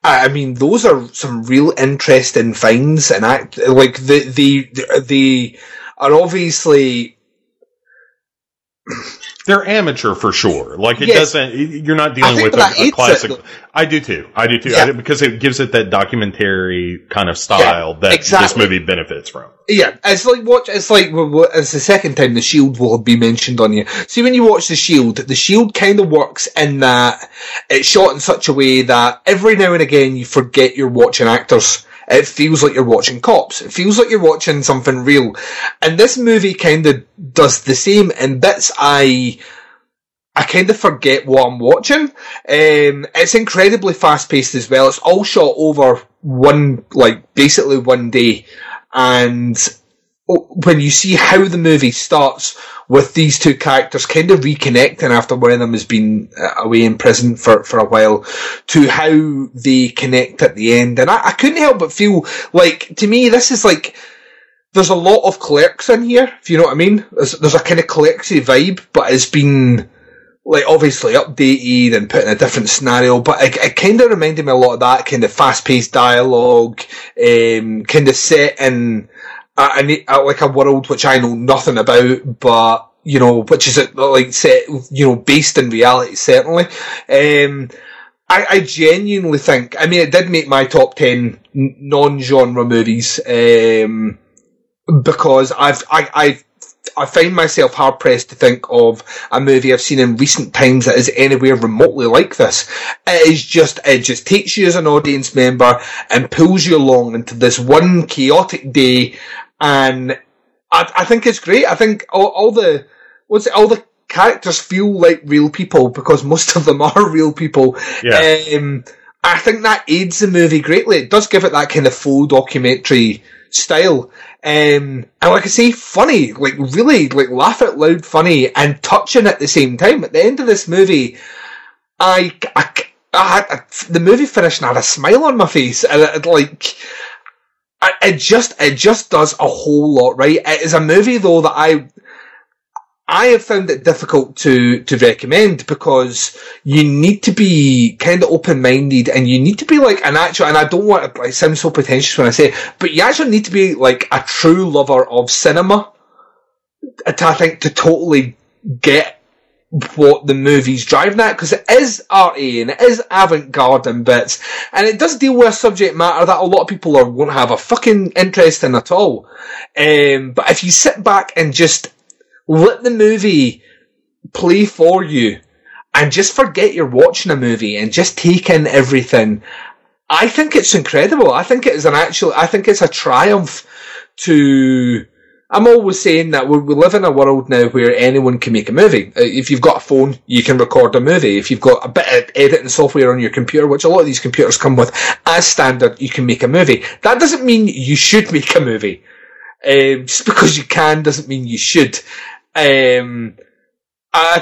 I mean, those are some real interesting finds, and they are obviously they're amateur for sure. Like, it doesn't, you're not dealing with a classic. I do too. Yeah. Because it gives it that documentary kind of style that exactly. This movie benefits from. Yeah, it's the second time The Shield will be mentioned on you. See, when you watch The Shield kind of works in that it's shot in such a way that every now and again you forget you're watching actors. It feels like you're watching cops. It feels like you're watching something real. And this movie kind of does the same. And that's, I kind of forget what I'm watching. It's incredibly fast-paced as well. It's all shot over basically one day. And when you see how the movie starts with these two characters kind of reconnecting after one of them has been away in prison for a while, to how they connect at the end. And I couldn't help but feel like, to me, this is like, there's a lot of Clerks in here, if you know what I mean. There's a kind of Clerksy vibe, but it's been like obviously updated and put in a different scenario, but it kind of reminded me a lot of that kind of fast-paced dialogue, kind of set in like a world which I know nothing about, but you know, which is like set, you know, based in reality certainly. I genuinely think, I mean, it did make my top 10 non-genre movies, because I find myself hard pressed to think of a movie I've seen in recent times that is anywhere remotely like this. It just takes you as an audience member and pulls you along into this one chaotic day. And I think it's great. I think all the characters feel like real people, because most of them are real people. Yeah. I think that aids the movie greatly. It does give it that kind of full documentary style. And like I say, funny, like really, like laugh out loud funny and touching at the same time. At the end of this movie, I the movie finished and I had a smile on my face, and it just does a whole lot right. It is a movie though that I have found it difficult to recommend, because you need to be kind of open-minded, and you need to be like an actual, and I don't want to sound so pretentious when I say it, but you actually need to be like a true lover of cinema, I think, to totally get what the movie's driving at, because it is arty and it is avant-garde in bits, and it does deal with subject matter that a lot of people won't have a fucking interest in at all. But if you sit back and just let the movie play for you and just forget you're watching a movie and just take in everything, I think it's incredible. I think it is I think it's a triumph to, I'm always saying that we live in a world now where anyone can make a movie. If you've got a phone, you can record a movie. If you've got a bit of editing software on your computer, which a lot of these computers come with as standard, you can make a movie. That doesn't mean you should make a movie. Just because you can doesn't mean you should. I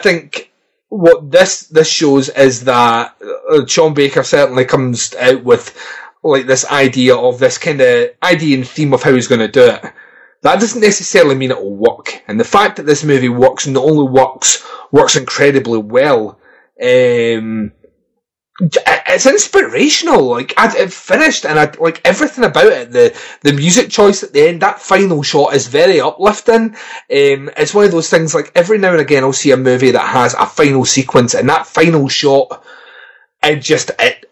think what this shows is that Sean Baker certainly comes out with like this idea of this kind of idea and theme of how he's going to do it. That doesn't necessarily mean it will work. And the fact that this movie works incredibly well. It's inspirational. Like, it finished, and I like everything about it. The music choice at the end, that final shot is very uplifting. It's one of those things, like every now and again I'll see a movie that has a final sequence, and that final shot, it just it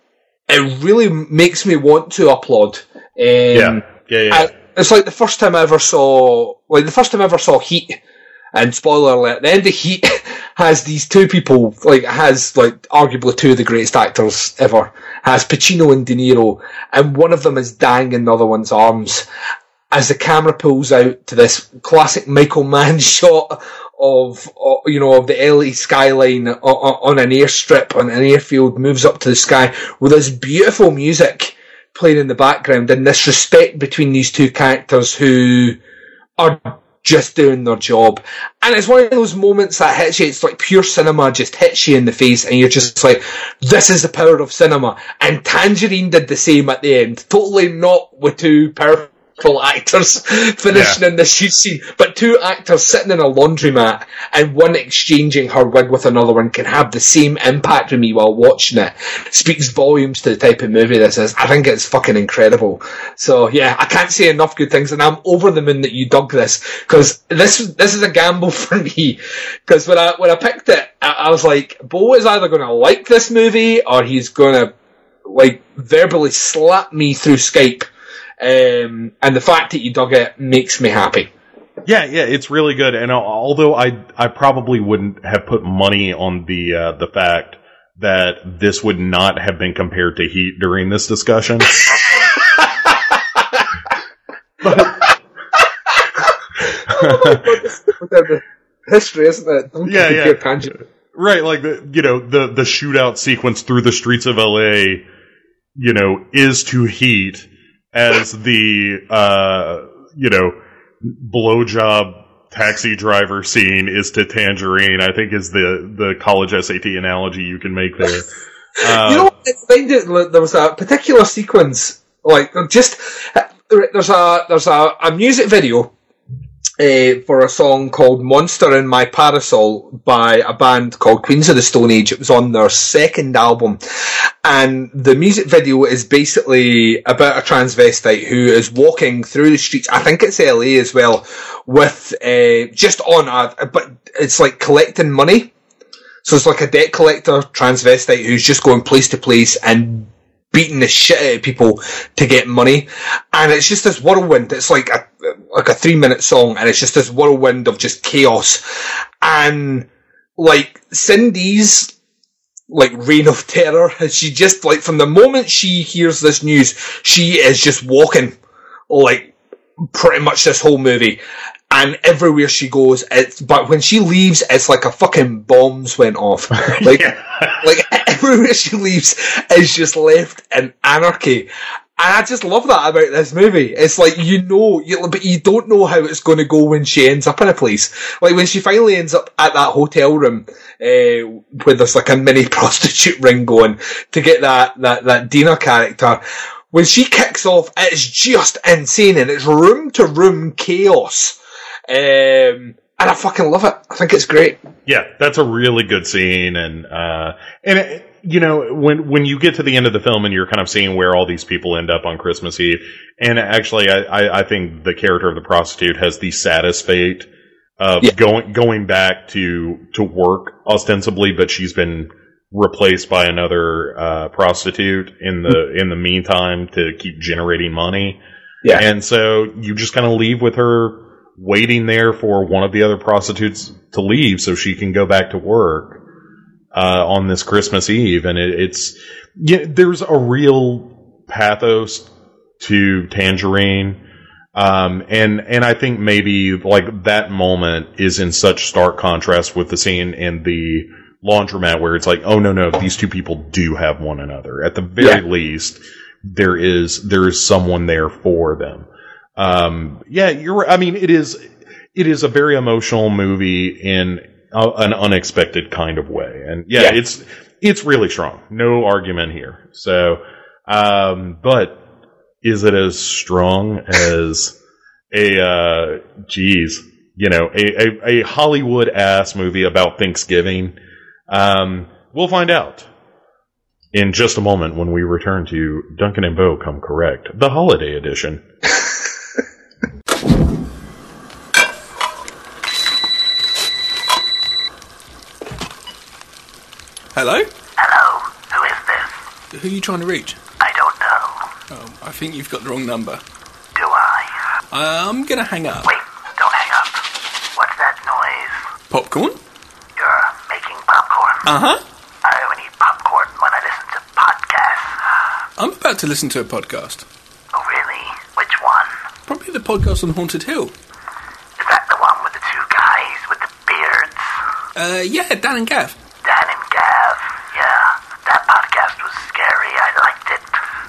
it really makes me want to applaud. Yeah. It's like the first time I ever saw, Heat, and spoiler alert, the end of Heat has these two people, arguably two of the greatest actors ever, has Pacino and De Niro, and one of them is dying in the other one's arms, as the camera pulls out to this classic Michael Mann shot of the LA skyline on an airstrip, on an airfield, moves up to the sky with this beautiful music playing in the background, and this respect between these two characters who are just doing their job. And it's one of those moments that hits you, it's like pure cinema just hits you in the face, and you're just like, this is the power of cinema. And Tangerine did the same at the end, totally not with two powerful actors finishing in this huge scene, but two actors sitting in a laundromat and one exchanging her wig with another one can have the same impact on me while watching it. Speaks volumes to the type of movie this is. I think it's fucking incredible. So yeah, I can't say enough good things, and I'm over the moon that you dug this, because this is a gamble for me, because when I picked it, I was like, Bo is either going to like this movie or he's going to verbally slap me through Skype. And the fact that you dug it makes me happy. Yeah, it's really good. And although I probably wouldn't have put money on the fact that this would not have been compared to Heat during this discussion. But history, isn't it? Don't Tangent. Right, the shootout sequence through the streets of LA, is to Heat as the, blowjob taxi driver scene is to Tangerine, I think is the college SAT analogy you can make there. There was a particular sequence, there's a music video for a song called Monster in My Parasol by a band called Queens of the Stone Age. It was on their second album. And the music video is basically about a transvestite who is walking through the streets, I think it's LA as well, with but it's collecting money. So it's like a debt collector transvestite who's just going place to place and beating the shit out of people to get money. And it's just this whirlwind. It's like a 3-minute song, and it's just this whirlwind of just chaos. And Sin-Dee's reign of terror, she just from the moment she hears this news, she is just walking pretty much this whole movie. And everywhere she goes, but when she leaves, it's like a fucking bombs went off. Everywhere she leaves is just left in anarchy. And I just love that about this movie. It's but you don't know how it's going to go when she ends up in a place. When she finally ends up at that hotel room, where there's a mini prostitute ring going to get that Dinah character. When she kicks off, it's just insane, and it's room to room chaos. And I fucking love it. I think it's great. Yeah, that's a really good scene, and it, when you get to the end of the film and you're kind of seeing where all these people end up on Christmas Eve, and actually, I think the character of the prostitute has the saddest fate of going back to work ostensibly, but she's been replaced by another prostitute in the meantime to keep generating money. Yeah, and so you just kind of leave with her waiting there for one of the other prostitutes to leave so she can go back to work on this Christmas Eve. And there's a real pathos to Tangerine. And I think maybe that moment is in such stark contrast with the scene in the laundromat where it's oh, no, these two people do have one another. At the very least, there is someone there for them. You're. I mean, it is a very emotional movie in an unexpected kind of way, and it's really strong. No argument here. So, but is it as strong as a Hollywood ass movie about Thanksgiving? We'll find out in just a moment when we return to Duncan and Bo Come Correct, the holiday edition. Hello? Hello, who is this? Who are you trying to reach? I don't know. Oh, I think you've got the wrong number. Do I? I'm going to hang up. Wait, don't hang up. What's that noise? Popcorn? You're making popcorn? Uh-huh. I only eat popcorn when I listen to podcasts. I'm about to listen to a podcast. Oh, really? Which one? Probably the podcast on Haunted Hill. Yeah, Dan and Gav. Dan and Gav, yeah. That podcast was scary, I liked it.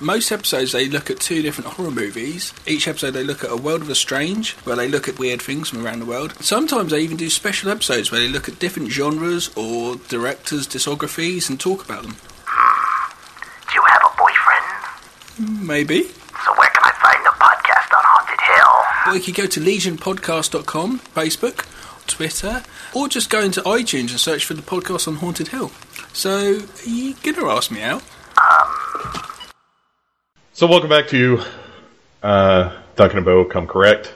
Most episodes they look at two different horror movies. Each episode they look at A World of the Strange, where they look at weird things from around the world. Sometimes they even do special episodes where they look at different genres or directors' discographies and talk about them. Do you have a boyfriend? Maybe. So where can I find the podcast on Haunted Hill? Well, you could go to legionpodcast.com, Facebook, Twitter, or just go into iTunes and search for the podcast on Haunted Hill. So, are you gonna ask me out? So, welcome back to Duncan and Bo Come Correct.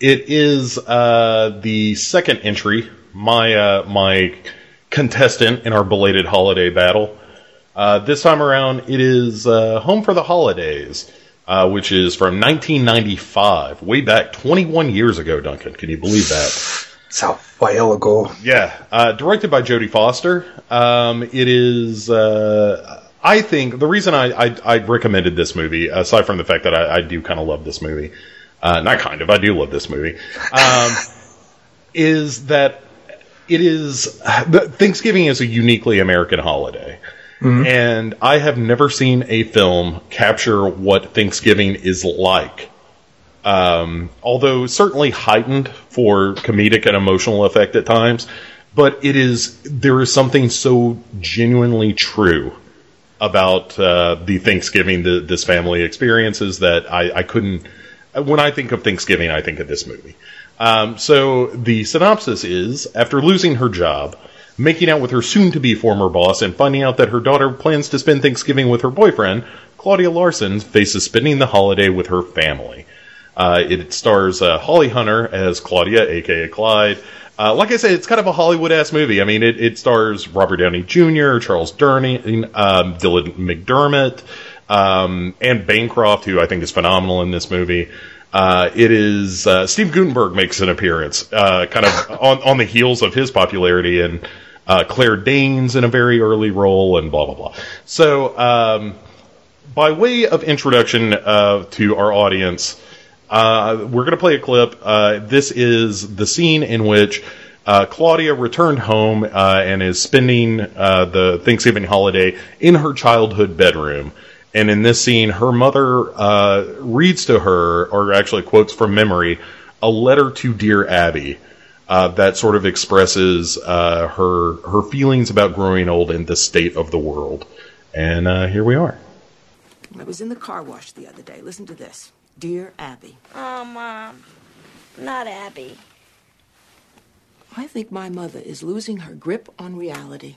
It is the second entry, my contestant in our belated holiday battle. This time around, it is Home for the Holidays, which is from 1995, way back 21 years ago, Duncan. Can you believe that? It's a while ago. Yeah. Directed by Jodie Foster. It is, I think, the reason I recommended this movie, aside from the fact that I do kind of love this movie, I do love this movie, is that it is, Thanksgiving is a uniquely American holiday. Mm-hmm. And I have never seen a film capture what Thanksgiving is like. Although certainly heightened for comedic and emotional effect at times, but there is something so genuinely true about the Thanksgiving this family experiences that I couldn't. When I think of Thanksgiving, I think of this movie. So the synopsis is: after losing her job, making out with her soon-to-be former boss, and finding out that her daughter plans to spend Thanksgiving with her boyfriend, Claudia Larson faces spending the holiday with her family. It stars Holly Hunter as Claudia, a.k.a. Clyde. Like I said, it's kind of a Hollywood-ass movie. I mean, it stars Robert Downey Jr., Charles Durning, Dylan McDermott, Anne Bancroft, who I think is phenomenal in this movie. It is Steve Guttenberg makes an appearance, kind of on the heels of his popularity, and Claire Danes in a very early role, and blah, blah, blah. So, by way of introduction to our audience... we're going to play a clip. This is the scene in which Claudia returned home and is spending the Thanksgiving holiday in her childhood bedroom. And in this scene, her mother reads to her, or actually quotes from memory, a letter to Dear Abby that sort of expresses her feelings about growing old and the state of the world. And here we are. I was in the car wash the other day. Listen to this. Dear Abby. Oh, Mom. Not Abby. I think my mother is losing her grip on reality.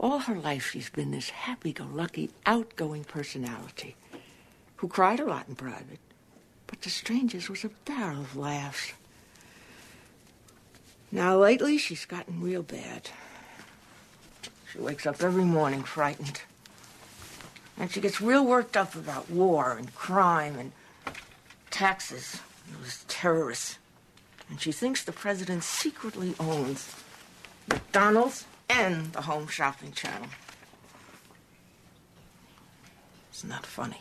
All her life she's been this happy-go-lucky, outgoing personality who cried a lot in private, but to strangers was a barrel of laughs. Now, lately, she's gotten real bad. She wakes up every morning frightened. And she gets real worked up about war and crime and taxes and those terrorists. And she thinks the president secretly owns McDonald's and the Home Shopping Channel. It's not funny.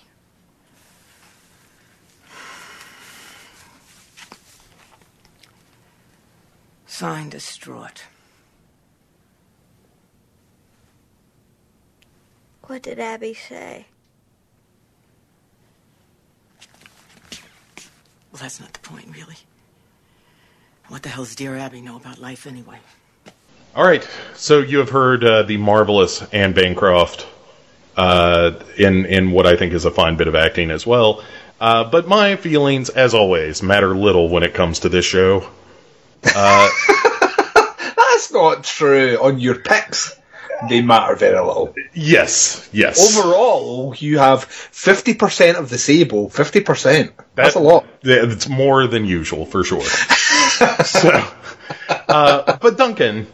Signed, distraught. What did Abby say? Well, that's not the point, really. What the hell does Dear Abby know about life anyway? All right, so you have heard the marvelous Anne Bancroft in what I think is a fine bit of acting as well. But my feelings, as always, matter little when it comes to this show. That's not true on your picks. They matter very little. Yes. Overall, you have 50% of the Sable. 50%. That's a lot. It's more than usual, for sure. But Duncan,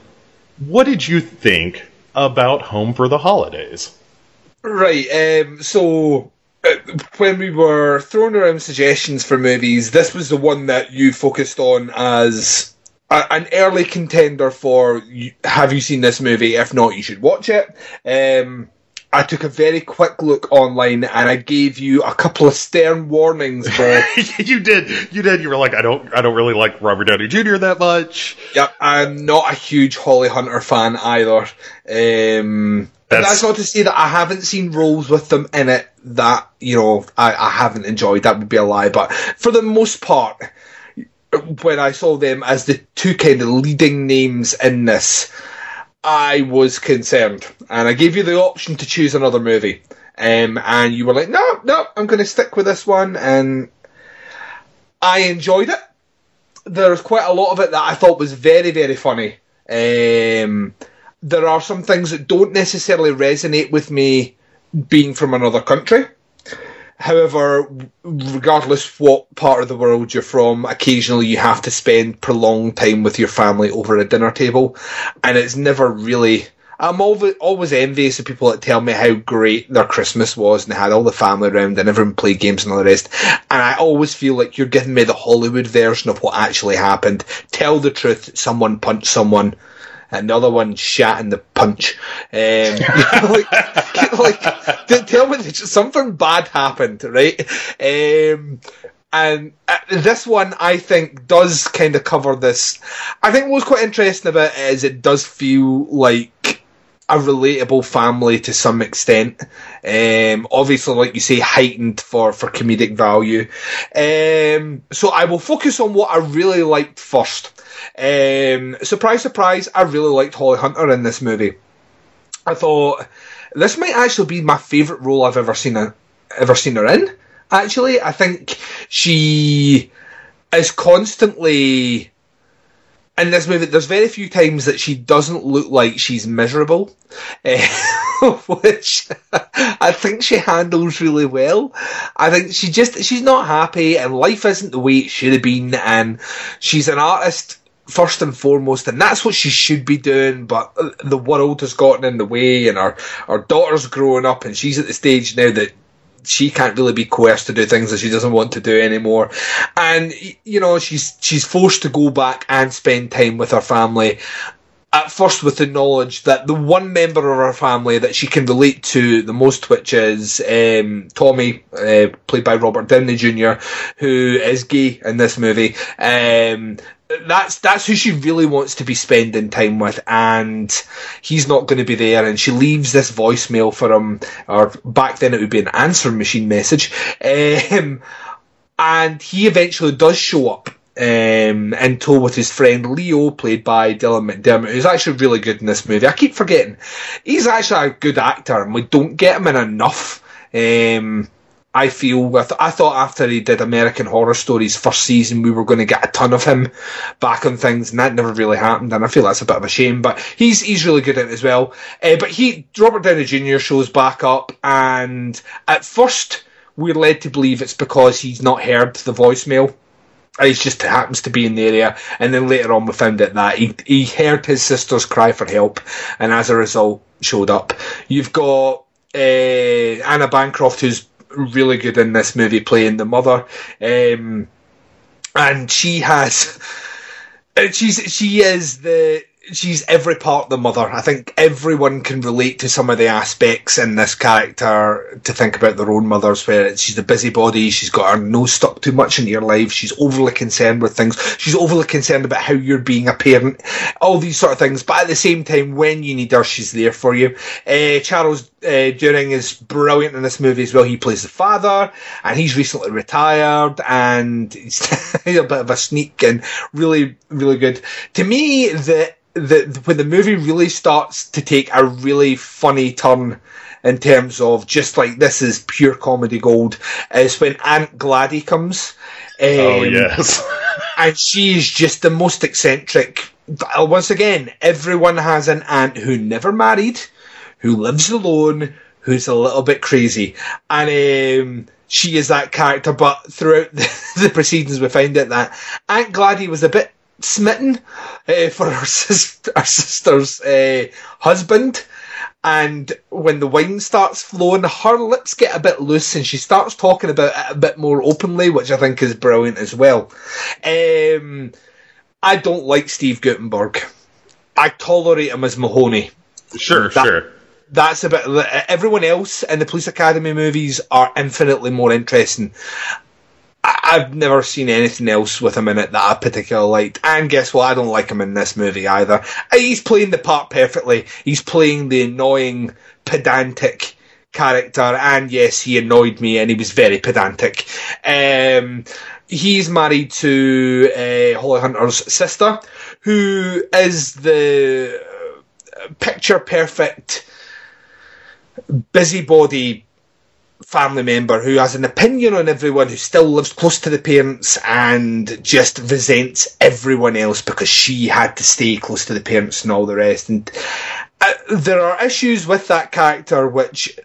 what did you think about Home for the Holidays? Right, so when we were throwing around suggestions for movies, this was the one that you focused on as an early contender for, have you seen this movie? If not, you should watch it. I took a very quick look online and I gave you a couple of stern warnings. You did. You were like, I don't really like Robert Downey Jr. that much. Yeah, I'm not a huge Holly Hunter fan either. That's not to say that I haven't seen roles with them in it that, I haven't enjoyed. That would be a lie. But for the most part, when I saw them as the two kind of leading names in this, I was concerned. And I gave you the option to choose another movie. And you were like, no, I'm going to stick with this one. And I enjoyed it. There was quite a lot of it that I thought was very, very funny. There are some things that don't necessarily resonate with me being from another country. However, regardless what part of the world you're from, occasionally you have to spend prolonged time with your family over a dinner table. And it's never really... I'm always envious of people that tell me how great their Christmas was and they had all the family around and everyone played games and all the rest. And I always feel like you're giving me the Hollywood version of what actually happened. Tell the truth, someone punched someone. Another one shat in the punch. Tell me something bad happened, right? And this one, I think, does kind of cover this. I think what's quite interesting about it is it does feel like a relatable family to some extent. Obviously, like you say, heightened for comedic value. So I will focus on what I really liked first. Surprise, surprise, I really liked Holly Hunter in this movie. I thought, this might actually be my favourite role I've ever seen her in, actually. I think she is constantly... in this movie, there's very few times that she doesn't look like she's miserable, which I think she handles really well. I think she's not happy, and life isn't the way it should have been, and she's an artist first and foremost, and that's what she should be doing, but the world has gotten in the way, and her daughter's growing up, and she's at the stage now that she can't really be coerced to do things that she doesn't want to do anymore. And, she's forced to go back and spend time with her family. At first with the knowledge that the one member of her family that she can relate to the most, which is Tommy, played by Robert Downey Jr., who is gay in this movie. That's who she really wants to be spending time with, and he's not going to be there, and she leaves this voicemail for him, or back then it would be an answering machine message, and he eventually does show up in tow with his friend Leo, played by Dylan McDermott, who's actually really good in this movie. I keep forgetting he's actually a good actor, and we don't get him in enough. I feel I thought after he did American Horror Story's first season, we were going to get a ton of him back on things, and that never really happened, and I feel that's a bit of a shame, but he's really good at it as well. Robert Downey Jr. shows back up, and at first we're led to believe it's because he's not heard the voicemail. He just happens to be in the area, and then later on we found out that he heard his sister's cry for help, and as a result showed up. You've got Anna Bancroft, who's really good in this movie, playing the mother, and she's every part of the mother. I think everyone can relate to some of the aspects in this character to think about their own mothers, where she's the busybody, she's got her nose stuck too much into your life, she's overly concerned with things, she's overly concerned about how you're being a parent, all these sort of things. But at the same time, when you need her, she's there for you. Charles Durning is brilliant in this movie as well. He plays the father, and he's recently retired, and he's a bit of a sneak, and really, really good. To me, when the movie really starts to take a really funny turn in terms of just like this is pure comedy gold is when Aunt Gladdy comes. Oh, yes. And she is just the most eccentric. Once again, everyone has an aunt who never married, who lives alone, who's a little bit crazy. And she is that character, but throughout the proceedings we find out that Aunt Gladdy was a bit smitten for her sister's husband, And when the wine starts flowing, her lips get a bit loose and she starts talking about it a bit more openly, which I think is brilliant as well. I don't like Steve Guttenberg. I tolerate him as Mahoney. Sure. That's a bit... Everyone else in the Police Academy movies are infinitely more interesting. I've never seen anything else with him in it that I particularly liked. And guess what? I don't like him in this movie either. He's playing the part perfectly. He's playing the annoying, pedantic character. And yes, he annoyed me and he was very pedantic. He's married to Holly Hunter's sister, who is the picture-perfect busybody family member who has an opinion on everyone, who still lives close to the parents and just resents everyone else because she had to stay close to the parents and all the rest. And there are issues with that character which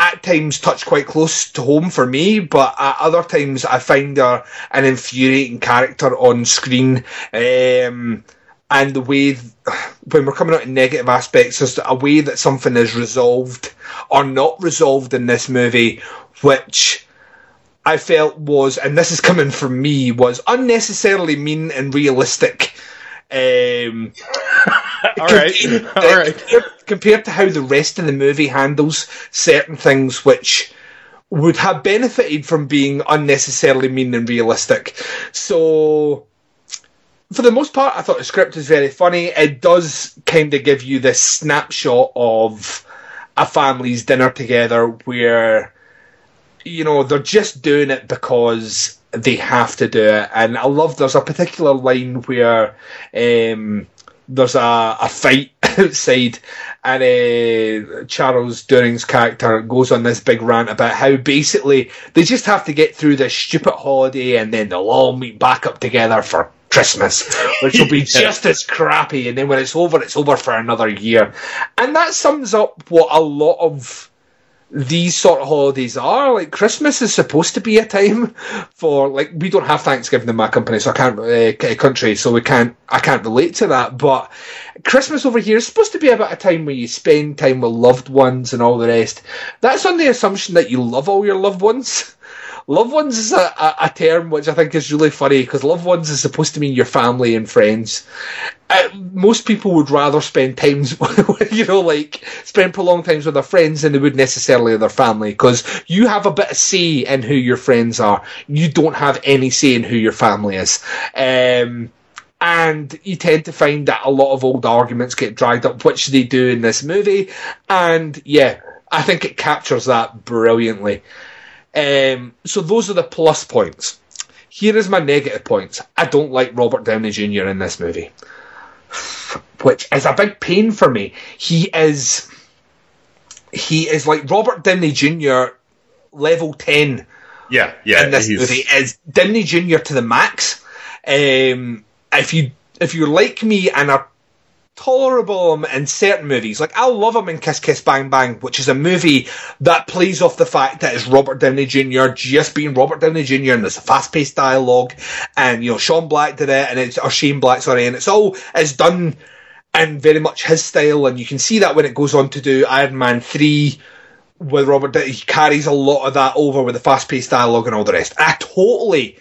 at times touch quite close to home for me, but at other times I find her an infuriating character on screen. And the way, when we're coming out in negative aspects, there's a way that something is resolved or not resolved in this movie, which I felt was, and this is coming from me, was unnecessarily mean and realistic. All right. Compared to how the rest of the movie handles certain things which would have benefited from being unnecessarily mean and realistic. So... for the most part, I thought the script was very funny. It does kind of give you this snapshot of a family's dinner together where, you know, they're just doing it because they have to do it. And I love there's a particular line where there's a fight outside and Charles Durning's character goes on this big rant about how basically they just have to get through this stupid holiday and then they'll all meet back up together for Christmas, which will be just as crappy, and then when it's over for another year. And that sums up what a lot of these sort of holidays are. Like, Christmas is supposed to be a time for, like, we don't have Thanksgiving in my company, so I can't I can't relate to that, but Christmas over here is supposed to be about a time where you spend time with loved ones and all the rest. That's on the assumption that you love all your loved ones. Loved ones is a term which I think is really funny, because loved ones is supposed to mean your family and friends. Most people would rather spend times, you know, like spend prolonged times with their friends than they would necessarily with their family, because you have a bit of say in who your friends are. You don't have any say in who your family is. And you tend to find that a lot of old arguments get dragged up, which they do in this movie. And yeah, I think it captures that brilliantly. So those are the plus points. Here is my negative points. I don't like Robert Downey Jr. in this movie, which is a big pain for me. He is like Robert Downey Jr. level 10. Yeah. In this movie, is Downey Jr. to the max. If you're like me and are tolerable him in certain movies. Like, I love him in Kiss Kiss Bang Bang, which is a movie that plays off the fact that it's Robert Downey Jr. just being Robert Downey Jr. and there's a fast-paced dialogue, and, you know, Sean Black did it, and Shane Black, and it's done in very much his style, and you can see that when it goes on to do Iron Man 3 with Robert Downey. He carries a lot of that over with the fast-paced dialogue and all the rest. I totally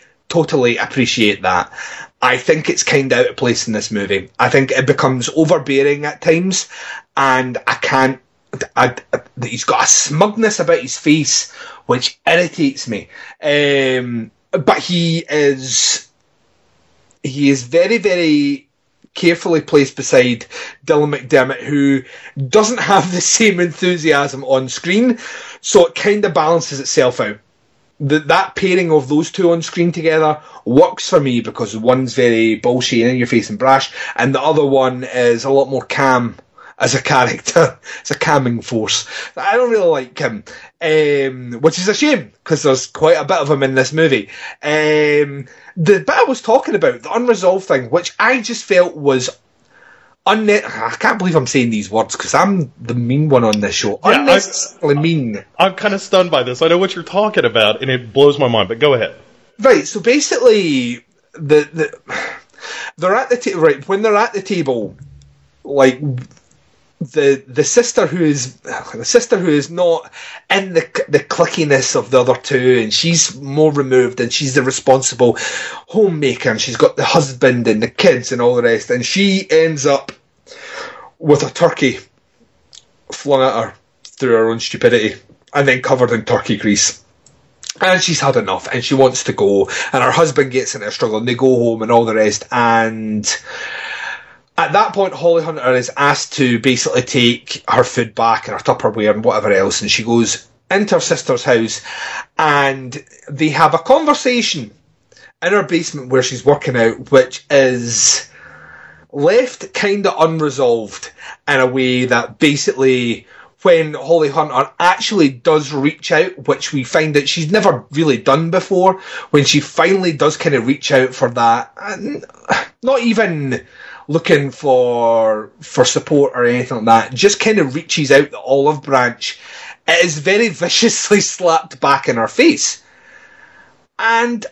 appreciate that. I think it's kind of out of place in this movie. I think it becomes overbearing at times, and he's got a smugness about his face which irritates me. But he is very, very carefully placed beside Dylan McDermott, who doesn't have the same enthusiasm on screen, so it kind of balances itself out. That pairing of those two on screen together works for me, because one's very bullshit and in your face and brash, and the other one is a lot more calm as a character. It's a calming force. I don't really like him, which is a shame, because there's quite a bit of him in this movie. The bit I was talking about, the unresolved thing, which I just felt was... I can't believe I'm saying these words, because I'm the mean one on this show. Yeah, unnecessarily mean. I'm kind of stunned by this. I know what you're talking about, and it blows my mind, but go ahead. Right, so basically, they're at the table, when they're at the table, like, the sister who is not in the clickiness of the other two, and she's more removed, and she's the responsible homemaker, and she's got the husband and the kids and all the rest, and she ends up with a turkey flung at her through her own stupidity and then covered in turkey grease. And she's had enough, and she wants to go, and her husband gets into a struggle, and they go home and all the rest, and at that point, Holly Hunter is asked to basically take her food back and her Tupperware and whatever else, and she goes into her sister's house, and they have a conversation in her basement where she's working out, which is left kind of unresolved in a way that basically, when Holly Hunter actually does reach out, which we find that she's never really done before, when she finally does kind of reach out for that, and not even looking for support or anything like that, just kind of reaches out the olive branch. It is very viciously slapped back in her face. And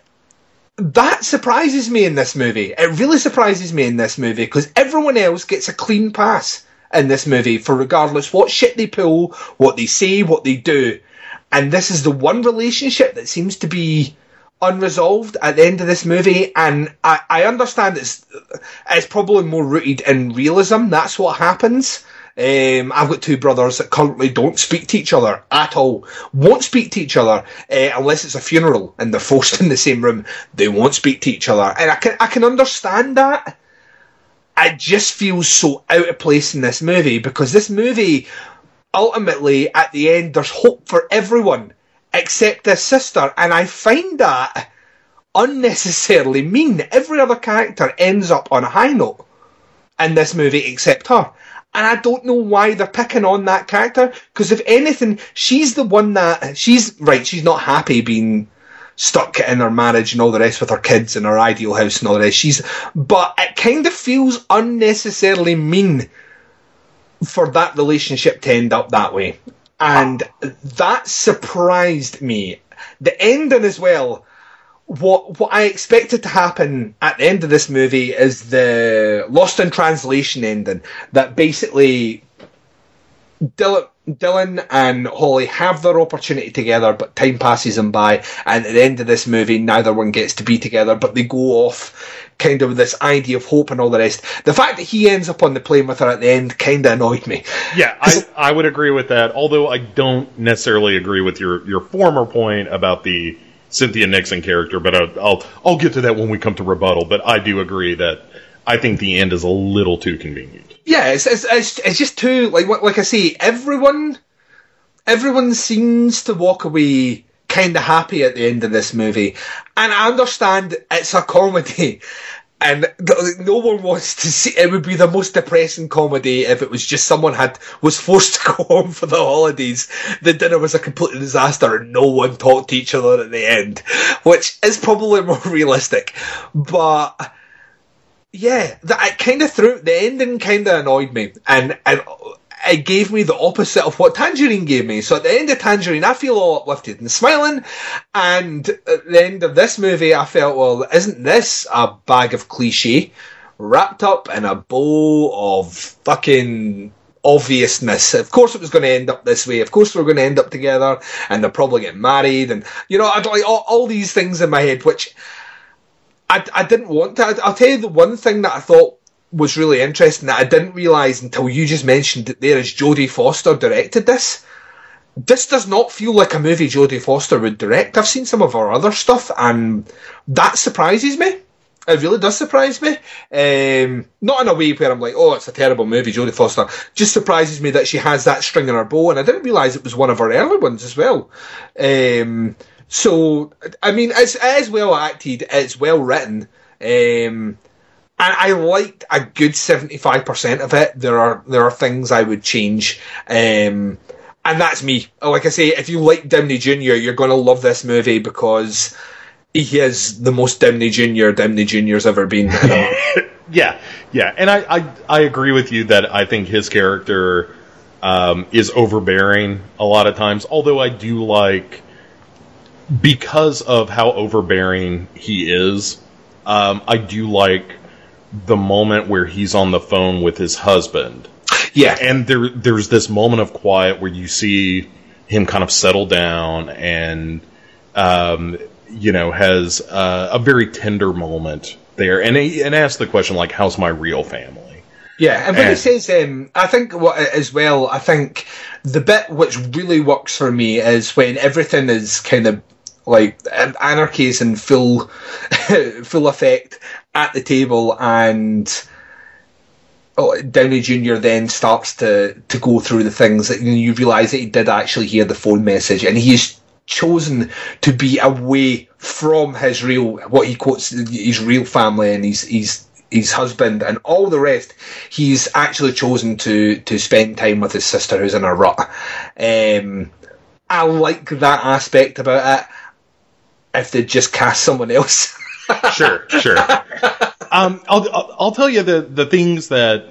that surprises me in this movie. It really surprises me in this movie, because everyone else gets a clean pass in this movie for regardless what shit they pull, what they say, what they do. And this is the one relationship that seems to be unresolved at the end of this movie, and I understand it's probably more rooted in realism. That's what happens. I've got two brothers that currently don't speak to each other at all. Won't speak to each other unless it's a funeral and they're forced in the same room. They won't speak to each other, and I can understand that. It just feels so out of place in this movie, because this movie ultimately at the end, there's hope for everyone except this sister, and I find that unnecessarily mean. Every other character ends up on a high note in this movie except her, and I don't know why they're picking on that character, because if anything, she's the one that, she's not happy being stuck in her marriage and all the rest with her kids and her ideal house and all the rest, but it kind of feels unnecessarily mean for that relationship to end up that way. And that surprised me. The ending as well, what I expected to happen at the end of this movie is the Lost in Translation ending, that basically Dylan and Holly have their opportunity together, but time passes them by, and at the end of this movie neither one gets to be together, but they go off kind of with this idea of hope and all the rest. The fact that he ends up on the plane with her at the end kind of annoyed me. Yeah, I would agree with that, although I don't necessarily agree with your former point about the Cynthia Nixon character, but I'll get to that when we come to rebuttal. But I do agree that I think the end is a little too convenient. Yeah, it's just too, like I say, everyone seems to walk away kind of happy at the end of this movie, and I understand it's a comedy, and no one wants to see. It would be the most depressing comedy if it was just someone was forced to go home for the holidays. The dinner was a complete disaster, and no one talked to each other at the end, which is probably more realistic, but yeah, the ending kind of annoyed me, and it gave me the opposite of what Tangerine gave me. So at the end of Tangerine, I feel all uplifted and smiling, and at the end of this movie, I felt, well, isn't this a bag of cliche wrapped up in a bowl of fucking obviousness? Of course it was going to end up this way. Of course they were going to end up together, and they'll probably get married, and, you know, I'd like all these things in my head, which I didn't want to. I'll tell you the one thing that I thought was really interesting that I didn't realise until you just mentioned it there is Jodie Foster directed this. This does not feel like a movie Jodie Foster would direct. I've seen some of her other stuff, and that surprises me. It really does surprise me. Not in a way where I'm like, oh, it's a terrible movie, Jodie Foster. Just surprises me that she has that string in her bow, and I didn't realise it was one of her early ones as well. So, I mean, it is well acted, it's well written, and I liked a good 75% of it. There are things I would change, and that's me. Like I say, if you like Downey Jr., you're going to love this movie, because he is the most Downey Jr.'s ever been. Yeah, and I agree with you that I think his character is overbearing a lot of times, although I do like, because of how overbearing he is, I do like the moment where he's on the phone with his husband Yeah, and there's this moment of quiet where you see him kind of settle down and, has a very tender moment there, and asks the question, like, how's my real family? Yeah, and when he says, I think what as well, I think the bit which really works for me is when everything is kind of like anarchy is in full effect at the table, and Downey Jr. then starts to go through the things that you realise that he did actually hear the phone message, and he's chosen to be away from his real, what he quotes, his real family, and his husband and all the rest. He's actually chosen to spend time with his sister who's in a rut. I like that aspect about it. If they just cast someone else. Sure. I'll tell you the things that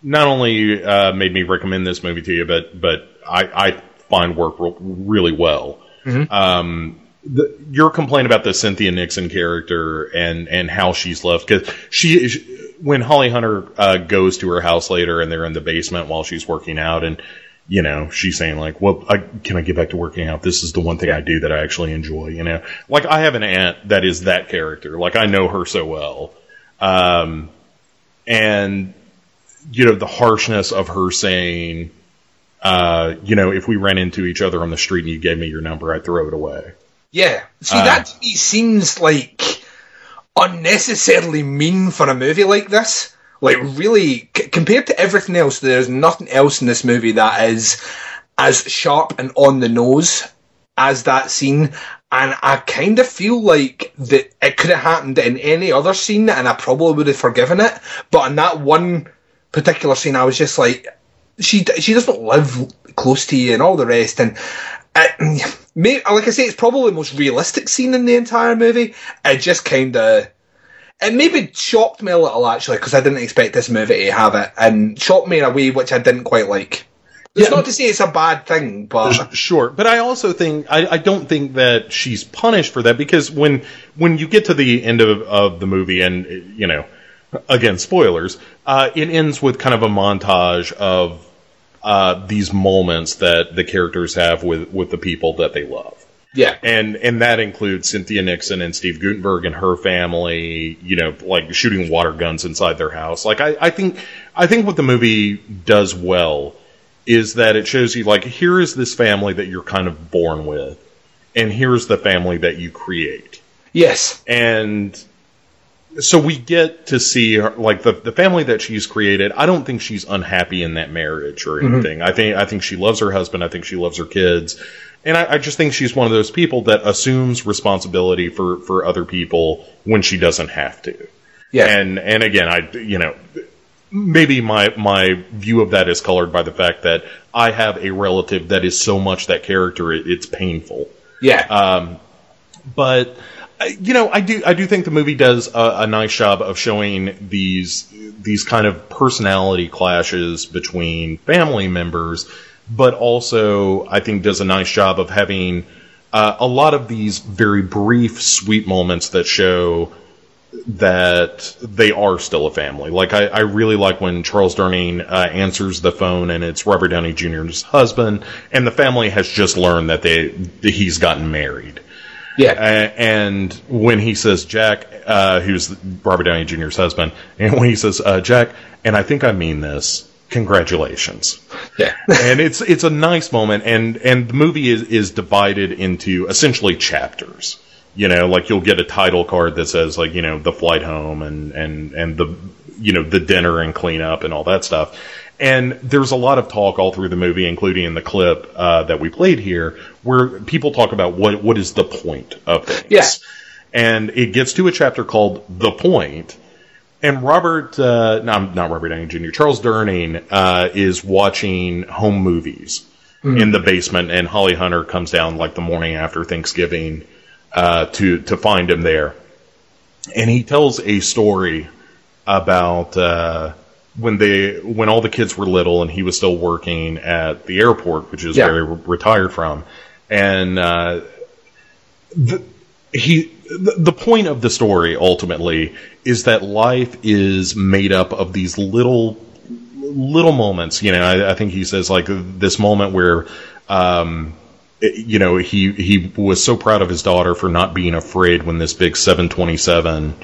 not only made me recommend this movie to you, but I find work really well. Mm-hmm. Your complaint about the Cynthia Nixon character and how she's left, because she when Holly Hunter goes to her house later and they're in the basement while she's working out, and she's saying like, well, can I get back to working out? This is the one thing I do that I actually enjoy. Like, I have an aunt that is that character. Like, I know her so well, and the harshness of her saying, if we ran into each other on the street and you gave me your number, I'd throw it away. Yeah, see, that to me seems like unnecessarily mean for a movie like this. Like, really, compared to everything else, there's nothing else in this movie that is as sharp and on the nose as that scene. And I kind of feel like that it could have happened in any other scene, and I probably would have forgiven it. But in that one particular scene, I was just like, she doesn't live close to you and all the rest, and... like I say, it's probably the most realistic scene in the entire movie. It just kind of... It maybe shocked me a little, actually, because I didn't expect this movie to have it, and shocked me in a way which I didn't quite like. It's not to say it's a bad thing, but... Sure, but I also think... I don't think that she's punished for that, because when you get to the end of the movie, and, again, spoilers, it ends with kind of a montage of... these moments that the characters have with the people that they love. Yeah. And that includes Cynthia Nixon and Steve Guttenberg and her family, like shooting water guns inside their house. Like, I think what the movie does well is that it shows you, like, here is this family that you're kind of born with, and here's the family that you create. Yes. And so we get to see her, like the family that she's created. I don't think she's unhappy in that marriage or anything. Mm-hmm. I think she loves her husband. I think she loves her kids. And I just think she's one of those people that assumes responsibility for other people when she doesn't have to. Yeah. And again, maybe my view of that is colored by the fact that I have a relative that is so much that character, it's painful. Yeah. But... I do think the movie does a nice job of showing these kind of personality clashes between family members, but also I think does a nice job of having a lot of these very brief, sweet moments that show that they are still a family. Like, I really like when Charles Durning answers the phone and it's Robert Downey Jr.'s husband, and the family has just learned that he's gotten married. Yeah, and when he says Jack, who's Robert Downey Jr.'s husband, and when he says Jack, and I think I mean this, congratulations. Yeah, and it's a nice moment, and the movie is divided into essentially chapters. Like you'll get a title card that says like the flight home and the the dinner and cleanup and all that stuff. And there's a lot of talk all through the movie, including in the clip that we played here, where people talk about what is the point of things. Yes. And it gets to a chapter called The Point. And not Robert Downey Jr., Charles Durning is watching home movies in the basement. And Holly Hunter comes down like the morning after Thanksgiving to find him there. And he tells a story about... When all the kids were little and he was still working at the airport, which is where he retired from, and the point of the story ultimately is that life is made up of these little little moments. You know, I think he says like this moment where, you know, he was so proud of his daughter for not being afraid when this big 727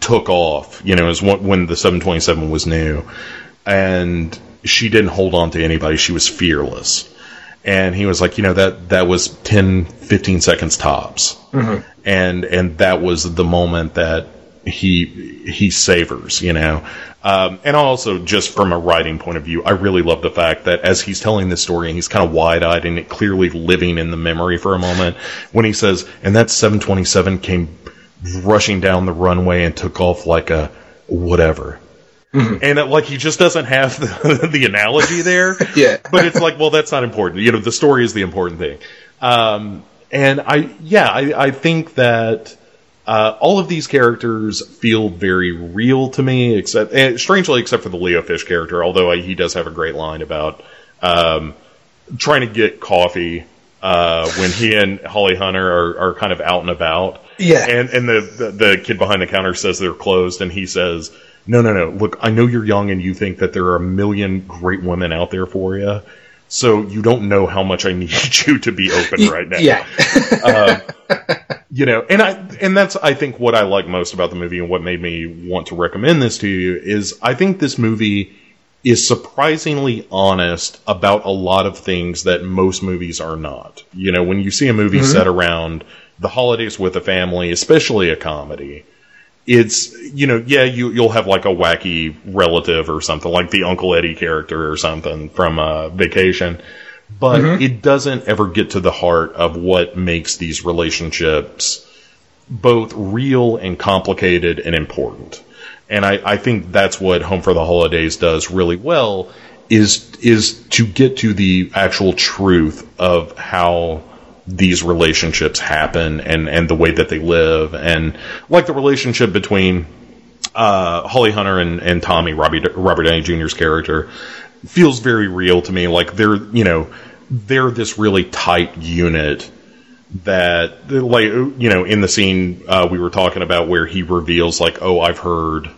took off. You know, it was when the 727 was new, and she didn't hold on to anybody. She was fearless. And he was like, you know, that was 10, 15 seconds tops. Mm-hmm. And that was the moment that he savors, you know. And also, just from a writing point of view, I really love the fact that as he's telling this story, and he's kind of wide-eyed and clearly living in the memory for a moment, when he says, and that 727 came rushing down the runway and took off like a whatever. Mm-hmm. And that, like, he just doesn't have the analogy there. Yeah. But it's like, well, that's not important. You know, the story is the important thing. And I think that all of these characters feel very real to me, except for the Leo Fish character, although he does have a great line about trying to get coffee when he and Holly Hunter are kind of out and about. Yeah. And the kid behind the counter says they're closed, and he says, No. Look, I know you're young and you think that there are a million great women out there for you, so you don't know how much I need you to be open right now. Yeah. You know, and that's, I think, what I like most about the movie and what made me want to recommend this to you is I think this movie is surprisingly honest about a lot of things that most movies are not. You know, when you see a movie mm-hmm. set around the holidays with a family, especially a comedy, it's, you know, yeah, you'll have like a wacky relative or something, like the Uncle Eddie character or something from Vacation, but mm-hmm. it doesn't ever get to the heart of what makes these relationships both real and complicated and important. And I think that's what Home for the Holidays does really well, is to get to the actual truth of how these relationships happen and the way that they live, and like the relationship between Holly Hunter and Tommy, Robert Downey Jr.'s character, feels very real to me. Like they're this really tight unit that, like, you know, in the scene we were talking about where he reveals like, oh, I've heard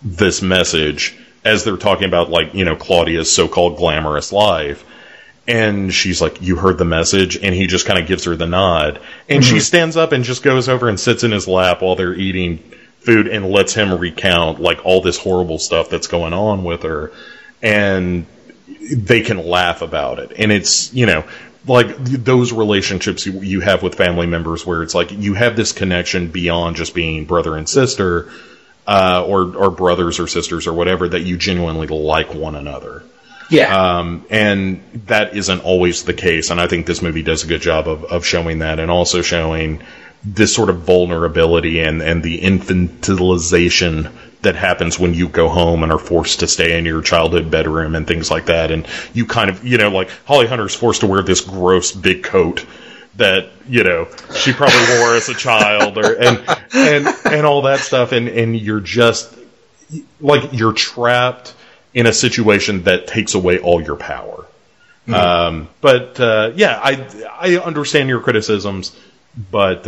this message, as they're talking about, like, you know, Claudia's so-called glamorous life. And she's like, you heard the message? And he just kind of gives her the nod. And mm-hmm. she stands up and just goes over and sits in his lap while they're eating food and lets him recount, like, all this horrible stuff that's going on with her. And they can laugh about it. And it's, you know, like those relationships you have with family members where it's like you have this connection beyond just being brother and sister, or brothers or sisters or whatever, that you genuinely like one another. Yeah. And that isn't always the case. And I think this movie does a good job of showing that, and also showing this sort of vulnerability and the infantilization that happens when you go home and are forced to stay in your childhood bedroom and things like that. And you kind of, you know, like Holly Hunter's forced to wear this gross big coat that, you know, she probably wore as a child, and all that stuff. And you're just like, you're trapped in a situation that takes away all your power. Mm-hmm. I understand your criticisms, but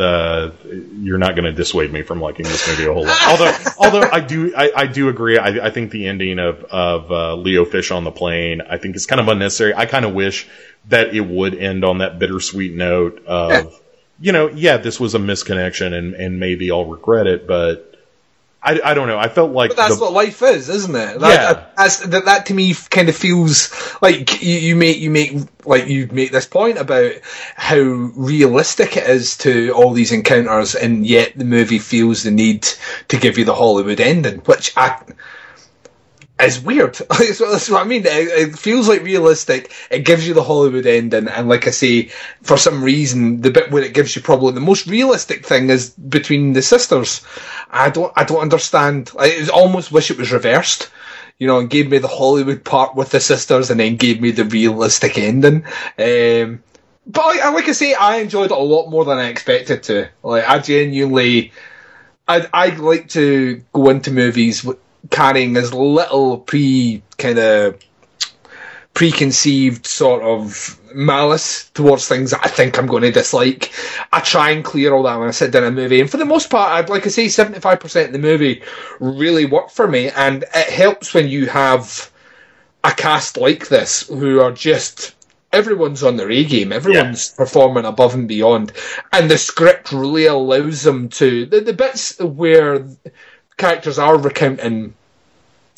you're not going to dissuade me from liking this movie a whole lot. Although I do agree. I think the ending of Leo Fish on the plane, I think, is kind of unnecessary. I kind of wish that it would end on that bittersweet note of, you know, yeah, this was a misconnection, and maybe I'll regret it, but I don't know. I felt like... But that's what life is, isn't it? That to me kind of feels like you make this point about how realistic it is to all these encounters, and yet the movie feels the need to give you the Hollywood ending, which is weird. That's what I mean. It feels like realistic. It gives you the Hollywood ending, and like I say, for some reason, the bit where it gives you probably the most realistic thing is between the sisters. I don't understand. I almost wish it was reversed, you know, and gave me the Hollywood part with the sisters, and then gave me the realistic ending. But like I say, I enjoyed it a lot more than I expected to. Like, I genuinely, I'd like to go into movies carrying as little pre kind of preconceived sort of malice towards things that I think I'm going to dislike. I try and clear all that when I sit down a movie, and for the most part, I'd like I say 75% of the movie really worked for me, and it helps when you have a cast like this who are just... everyone's on their A game. Everyone's performing above and beyond. And the script really allows them to... The bits where characters are recounting,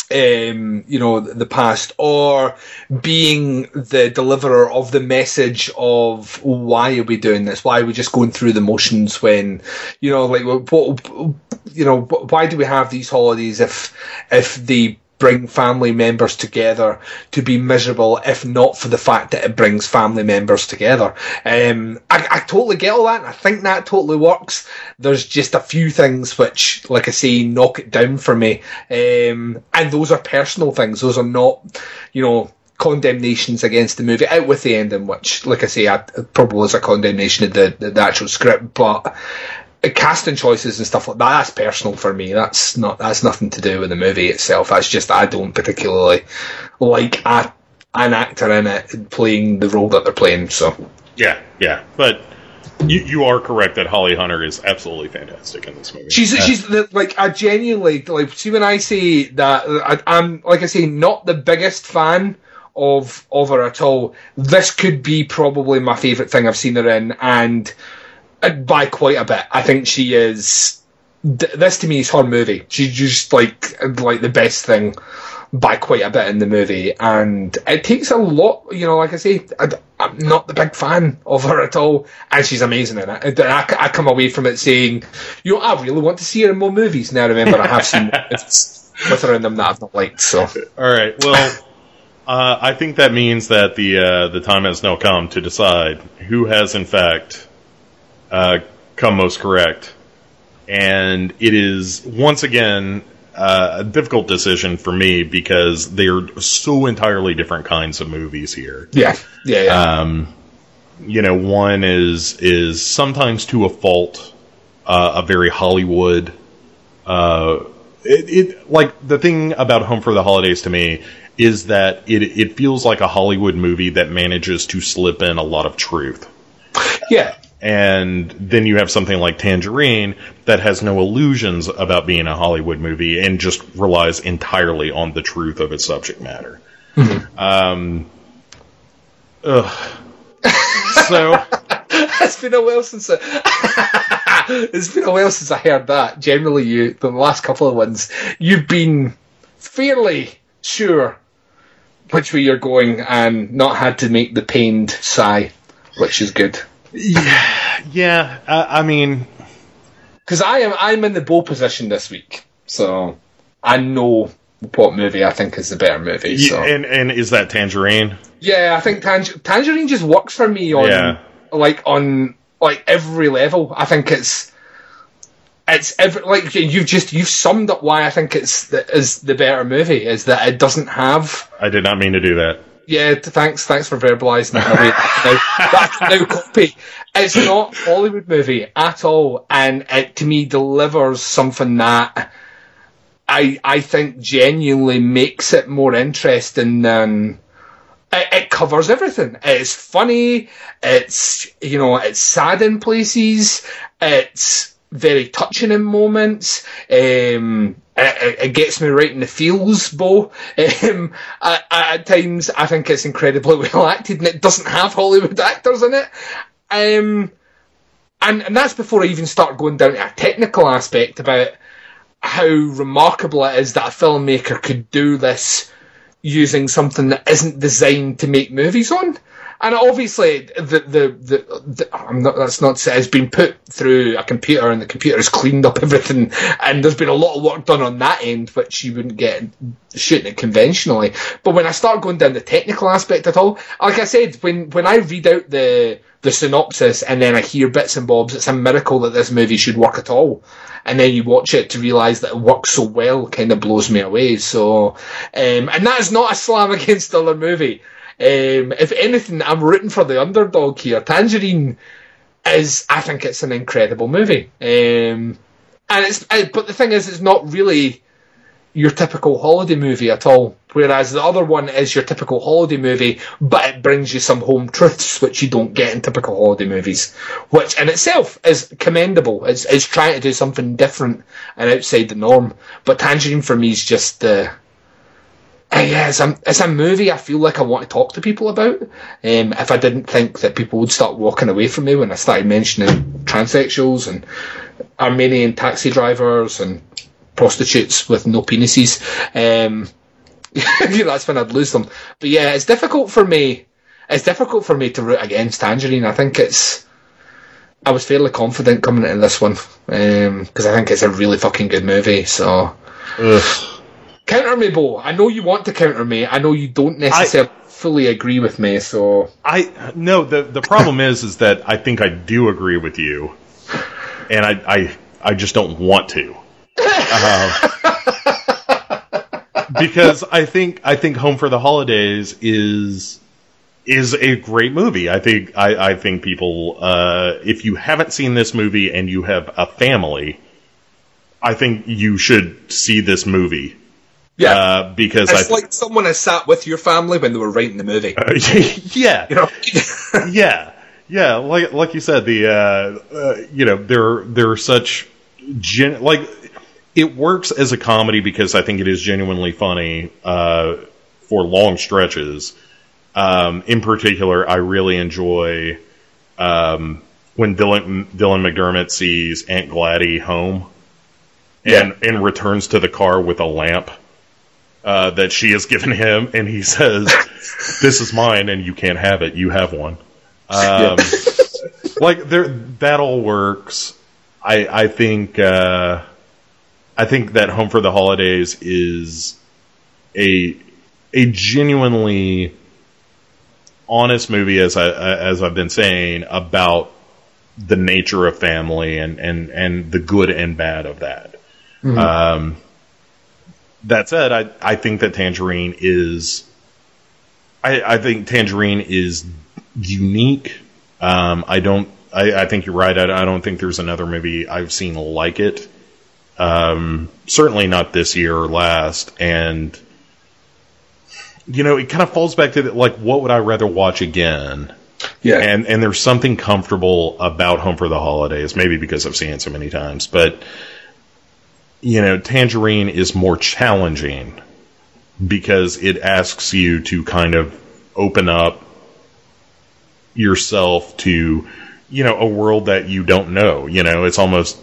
the past, or being the deliverer of the message of why are we doing this? Why are we just going through the motions when, why do we have these holidays if they bring family members together to be miserable, if not for the fact that it brings family members together. I totally get all that, and I think that totally works. There's just a few things which, like I say, knock it down for me. And those are personal things. Those are not, condemnations against the movie, out with the ending, which, like I say, probably is a condemnation of the actual script, but... casting choices and stuff like that, that's personal for me. That's nothing to do with the movie itself. That's just, I don't particularly like an actor in it playing the role that they're playing. So yeah. But you are correct that Holly Hunter is absolutely fantastic in this movie. I genuinely see when I say that I'm like I say not the biggest fan of her at all. This could be probably my favourite thing I've seen her in, and. By quite a bit. I think she is... This, to me, is her movie. She's just, like the best thing by quite a bit in the movie. And it takes a lot... like I say, I'm not the big fan of her at all. And she's amazing in it. I come away from it saying, I really want to see her in more movies. Now, remember, I have seen movies with her in them that I've not liked. So. All right, well... I think that means that the time has now come to decide who has, in fact... come most correct, and it is once again a difficult decision for me because they're so entirely different kinds of movies here. Yeah. One is sometimes to a fault, a very Hollywood. It like the thing about Home for the Holidays to me is that it feels like a Hollywood movie that manages to slip in a lot of truth. Yeah. And then you have something like Tangerine that has no illusions about being a Hollywood movie and just relies entirely on the truth of its subject matter. Mm-hmm. So it's been a while since I heard that. Generally, the last couple of ones, you've been fairly sure which way you're going and not had to make the pained sigh, which is good. Yeah. I mean, because I'm in the bowl position this week, so I know what movie I think is the better movie. So. And is that Tangerine? Yeah, I think Tangerine just works for me on every level. I think it's every, like you've summed up why I think it's the better movie is that it doesn't have. I did not mean to do that. Yeah, thanks for verbalising that. That's no copy. It's not a Hollywood movie at all, and it, to me, delivers something that I think genuinely makes it more interesting than... It covers everything. It's funny, it's sad in places, it's very touching in moments, it gets me right in the feels, Bo. At times, I think it's incredibly well acted, and it doesn't have Hollywood actors in it. And that's before I even start going down to a technical aspect about how remarkable it is that a filmmaker could do this using something that isn't designed to make movies on. And obviously, that's not said. It's been put through a computer, and the computer has cleaned up everything. And there's been a lot of work done on that end, which you wouldn't get shooting it conventionally. But when I start going down the technical aspect at all, like I said, when I read out the synopsis and then I hear bits and bobs, it's a miracle that this movie should work at all. And then you watch it to realise that it works so well, kind of blows me away. So, and that is not a slam against the other movie. If anything, I'm rooting for the underdog here. Tangerine I think it's an incredible movie. But the thing is, it's not really your typical holiday movie at all, whereas the other one is your typical holiday movie, but it brings you some home truths which you don't get in typical holiday movies, which in itself is commendable. It's trying to do something different and outside the norm. But Tangerine for me is just it's a movie I feel like I want to talk to people about. If I didn't think that people would start walking away from me when I started mentioning transsexuals and Armenian taxi drivers and prostitutes with no penises, that's when I'd lose them. But yeah, it's difficult for me to root against Tangerine. I was fairly confident coming into this one, because I think it's a really fucking good movie. So counter me, Bo. I know you want to counter me. I know you don't necessarily fully agree with me. So the problem is that I think I do agree with you, and I just don't want to. Because I think Home for the Holidays is a great movie. I think people, if you haven't seen this movie and you have a family, I think you should see this movie. Yeah, because it's like someone has sat with your family when they were writing the movie. Yeah, you know? yeah. Like you said, the there are such it works as a comedy because I think it is genuinely funny for long stretches. In particular, I really enjoy when Dylan McDermott sees Aunt Gladdy home and returns to the car with a lamp that she has given him, and he says, "This is mine, and you can't have it. You have one." That all works. I think that Home for the Holidays is a genuinely honest movie, as I've been saying, about the nature of family and the good and bad of that. Mm-hmm. That said, I think that Tangerine is unique. I think you're right. I don't think there's another movie I've seen like it. Certainly not this year or last. And, it kind of falls back to what would I rather watch again? Yeah. And there's something comfortable about Home for the Holidays, maybe because I've seen it so many times. But, Tangerine is more challenging because it asks you to kind of open up yourself to a world that you don't know. It's almost,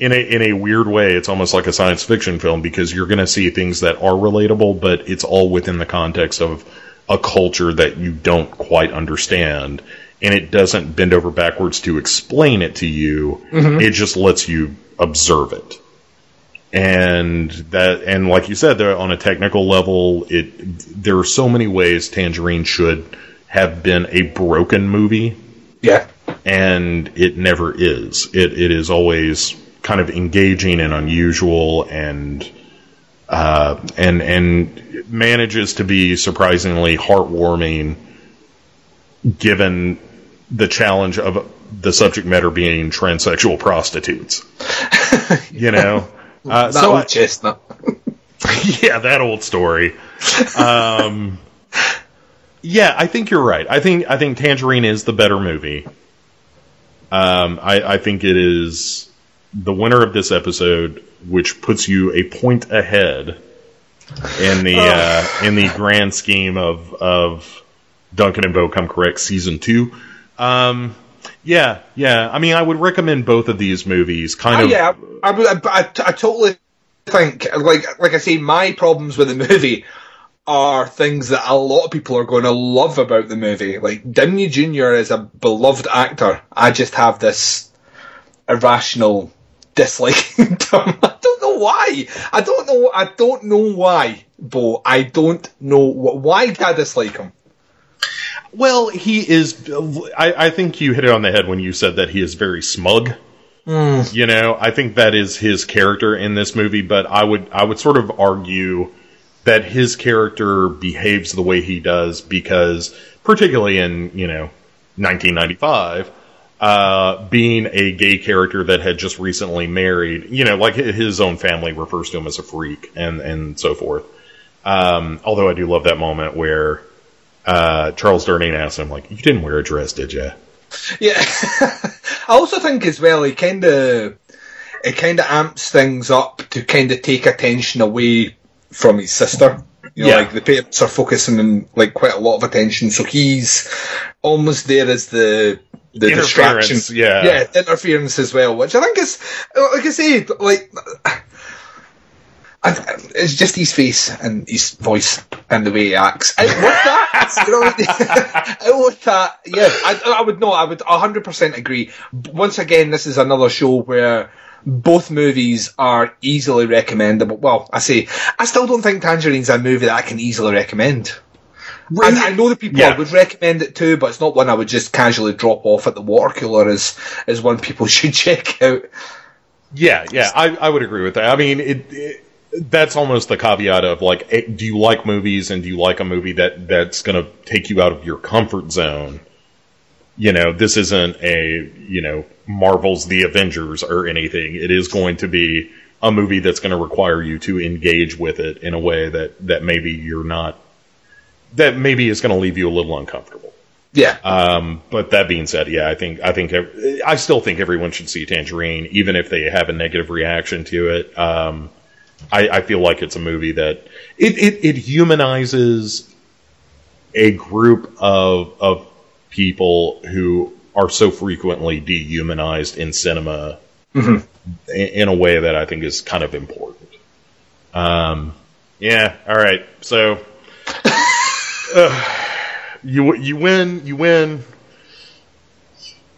in a weird way, it's almost like a science fiction film, because you're going to see things that are relatable, but it's all within the context of a culture that you don't quite understand. And it doesn't bend over backwards to explain it to you. Mm-hmm. It just lets you observe it. And like you said, on a technical level, there are so many ways Tangerine should have been a broken movie. Yeah. And it never is. It is always kind of engaging and unusual, and manages to be surprisingly heartwarming, given the challenge of the subject matter being transsexual prostitutes. Old chestnut. Yeah, that old story. Yeah, I think you're right. I think Tangerine is the better movie. I think it is the winner of this episode, which puts you a point ahead in the in the grand scheme of Duncan and Bo Come Correct Season 2. I mean, I would recommend both of these movies. I totally think, like I say, my problems with the movie are things that a lot of people are going to love about the movie. Like, Downey Jr. is a beloved actor. I just have this irrational disliking to him. I don't know why. I don't know why, Bo. I don't know why I dislike him. Well, he is... I think you hit it on the head when you said that he is very smug. Mm. I think that is his character in this movie, but I would sort of argue that his character behaves the way he does because, particularly in 1995, being a gay character that had just recently married, you know, like his own family refers to him as a freak and so forth. Although I do love that moment where Charles Durning asked him, like, you didn't wear a dress, did you? Yeah. I also think as well, it kind of amps things up to kind of take attention away from his sister. You know, yeah. Like the parents are focusing on like quite a lot of attention, so he's almost there as the distraction. Yeah, interference as well, which I think is, like I say, like it's just his face and his voice and the way he acts. Out with that, you know, out with that. Yeah, I would know. I would 100% agree. Once again, this is another show where both movies are easily recommendable. Well, I still don't think Tangerine's a movie that I can easily recommend. Really? And I know the people I would recommend it to, but it's not one I would just casually drop off at the water cooler as one people should check out. Yeah, I would agree with that. I mean, that's almost the caveat of, like, do you like movies, and do you like a movie that's going to take you out of your comfort zone? You know, this isn't Marvel's The Avengers or anything. It is going to be a movie that's going to require you to engage with it in a way that maybe you're not, that maybe is going to leave you a little uncomfortable. Yeah. But that being said, yeah, I still think everyone should see Tangerine, even if they have a negative reaction to it. I feel like it's a movie that it humanizes a group of people who are so frequently dehumanized in cinema, mm-hmm. in a way that I think is kind of important. Yeah. All right. So you win.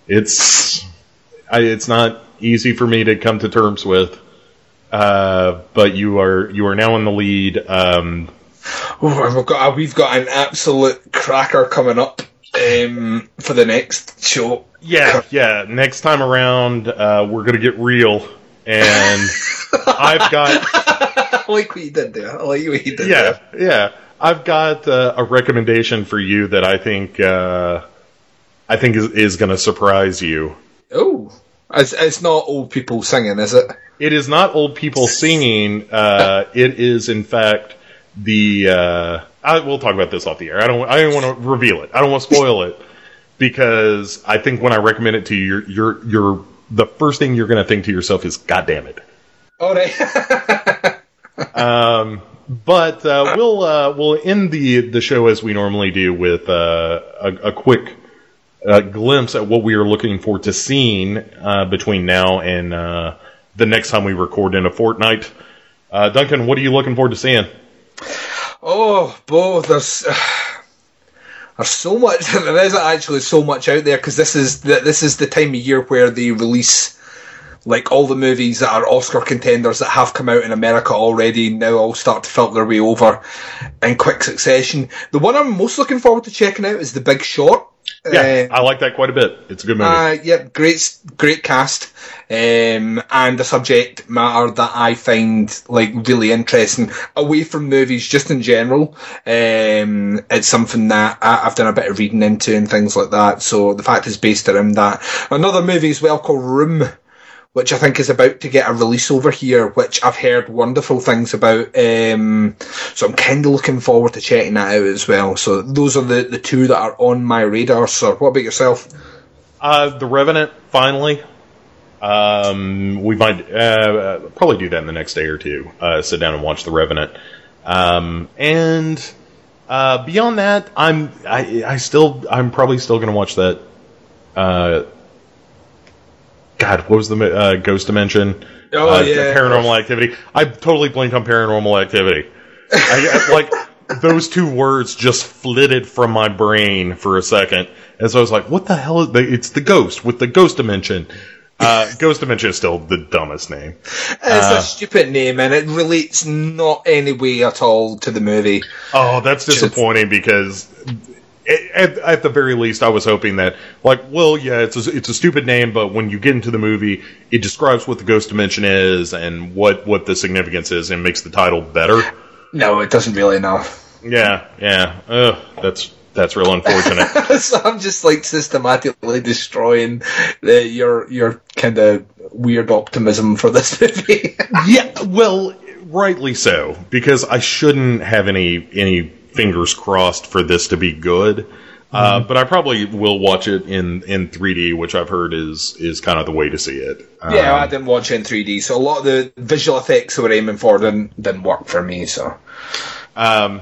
It's not easy for me to come to terms with, but you are now in the lead. We've got an absolute cracker coming up. For the next show. Yeah. Next time around, we're going to get real. And I've got... I like what you did there. Yeah. I've got a recommendation for you that I think is going to surprise you. Oh. It's not old people singing, is it? It is not old people singing. It is, in fact, the... we'll talk about this off the air. I don't want to reveal it. I don't want to spoil it, because I think when I recommend it to you, you're the first thing you're going to think to yourself is, "God damn it!" All right. But we'll end the show as we normally do with a quick glimpse at what we are looking forward to seeing between now and the next time we record in a fortnight. Duncan, what are you looking forward to seeing? Oh, Bo, there's so much. There isn't actually so much out there, because this is the time of year where they release like all the movies that are Oscar contenders that have come out in America already and now all start to filter their way over in quick succession. The one I'm most looking forward to checking out is The Big Short. Yeah, I like that quite a bit. It's a good movie. Great cast, and a subject matter that I find like really interesting. Away from movies, just in general, it's something that I've done a bit of reading into and things like that. So the fact is based around that. Another movie as well called Room, which I think is about to get a release over here, which I've heard wonderful things about. So I'm kind of looking forward to checking that out as well. So those are the two that are on my radar. So what about yourself? The Revenant, finally. We might probably do that in the next day or two, sit down and watch The Revenant. And beyond that, I'm probably still going to watch that... God, what was the Ghost Dimension? Oh, yeah. Paranormal Activity. I totally blinked on Paranormal Activity. I those two words just flitted from my brain for a second. And so I was like, what the hell? It's the Ghost with the Ghost Dimension. Ghost Dimension is still the dumbest name. It's a stupid name, and it relates not any way at all to the movie. Oh, that's disappointing, because... At the very least, I was hoping that, like, well, yeah, it's a stupid name, but when you get into the movie, it describes what the Ghost Dimension is and what the significance is, and makes the title better. No, it doesn't really, no. Yeah. Ugh, that's That's real unfortunate. So I'm just like systematically destroying your kind of weird optimism for this movie. Yeah, well, rightly so, because I shouldn't have any fingers crossed for this to be good. But I probably will watch it in 3D, which I've heard is kind of the way to see it. Yeah, I didn't watch it in 3D, so a lot of the visual effects we were aiming for didn't work for me. So, and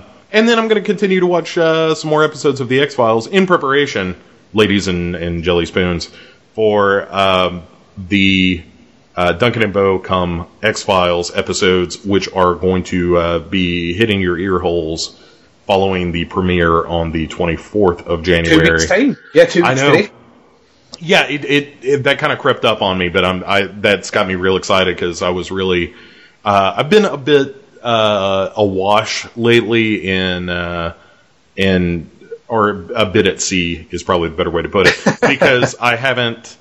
then I'm going to continue to watch some more episodes of The X-Files in preparation, ladies and jelly spoons, for the Duncan and Bo come X-Files episodes, which are going to be hitting your ear holes following the premiere on the 24th of January. 2 weeks time. Yeah, 2 weeks today. Yeah, it that kind of crept up on me, but that's got me real excited because I was really... I've been a bit awash lately in... Or a bit at sea is probably the better way to put it. Because I haven't...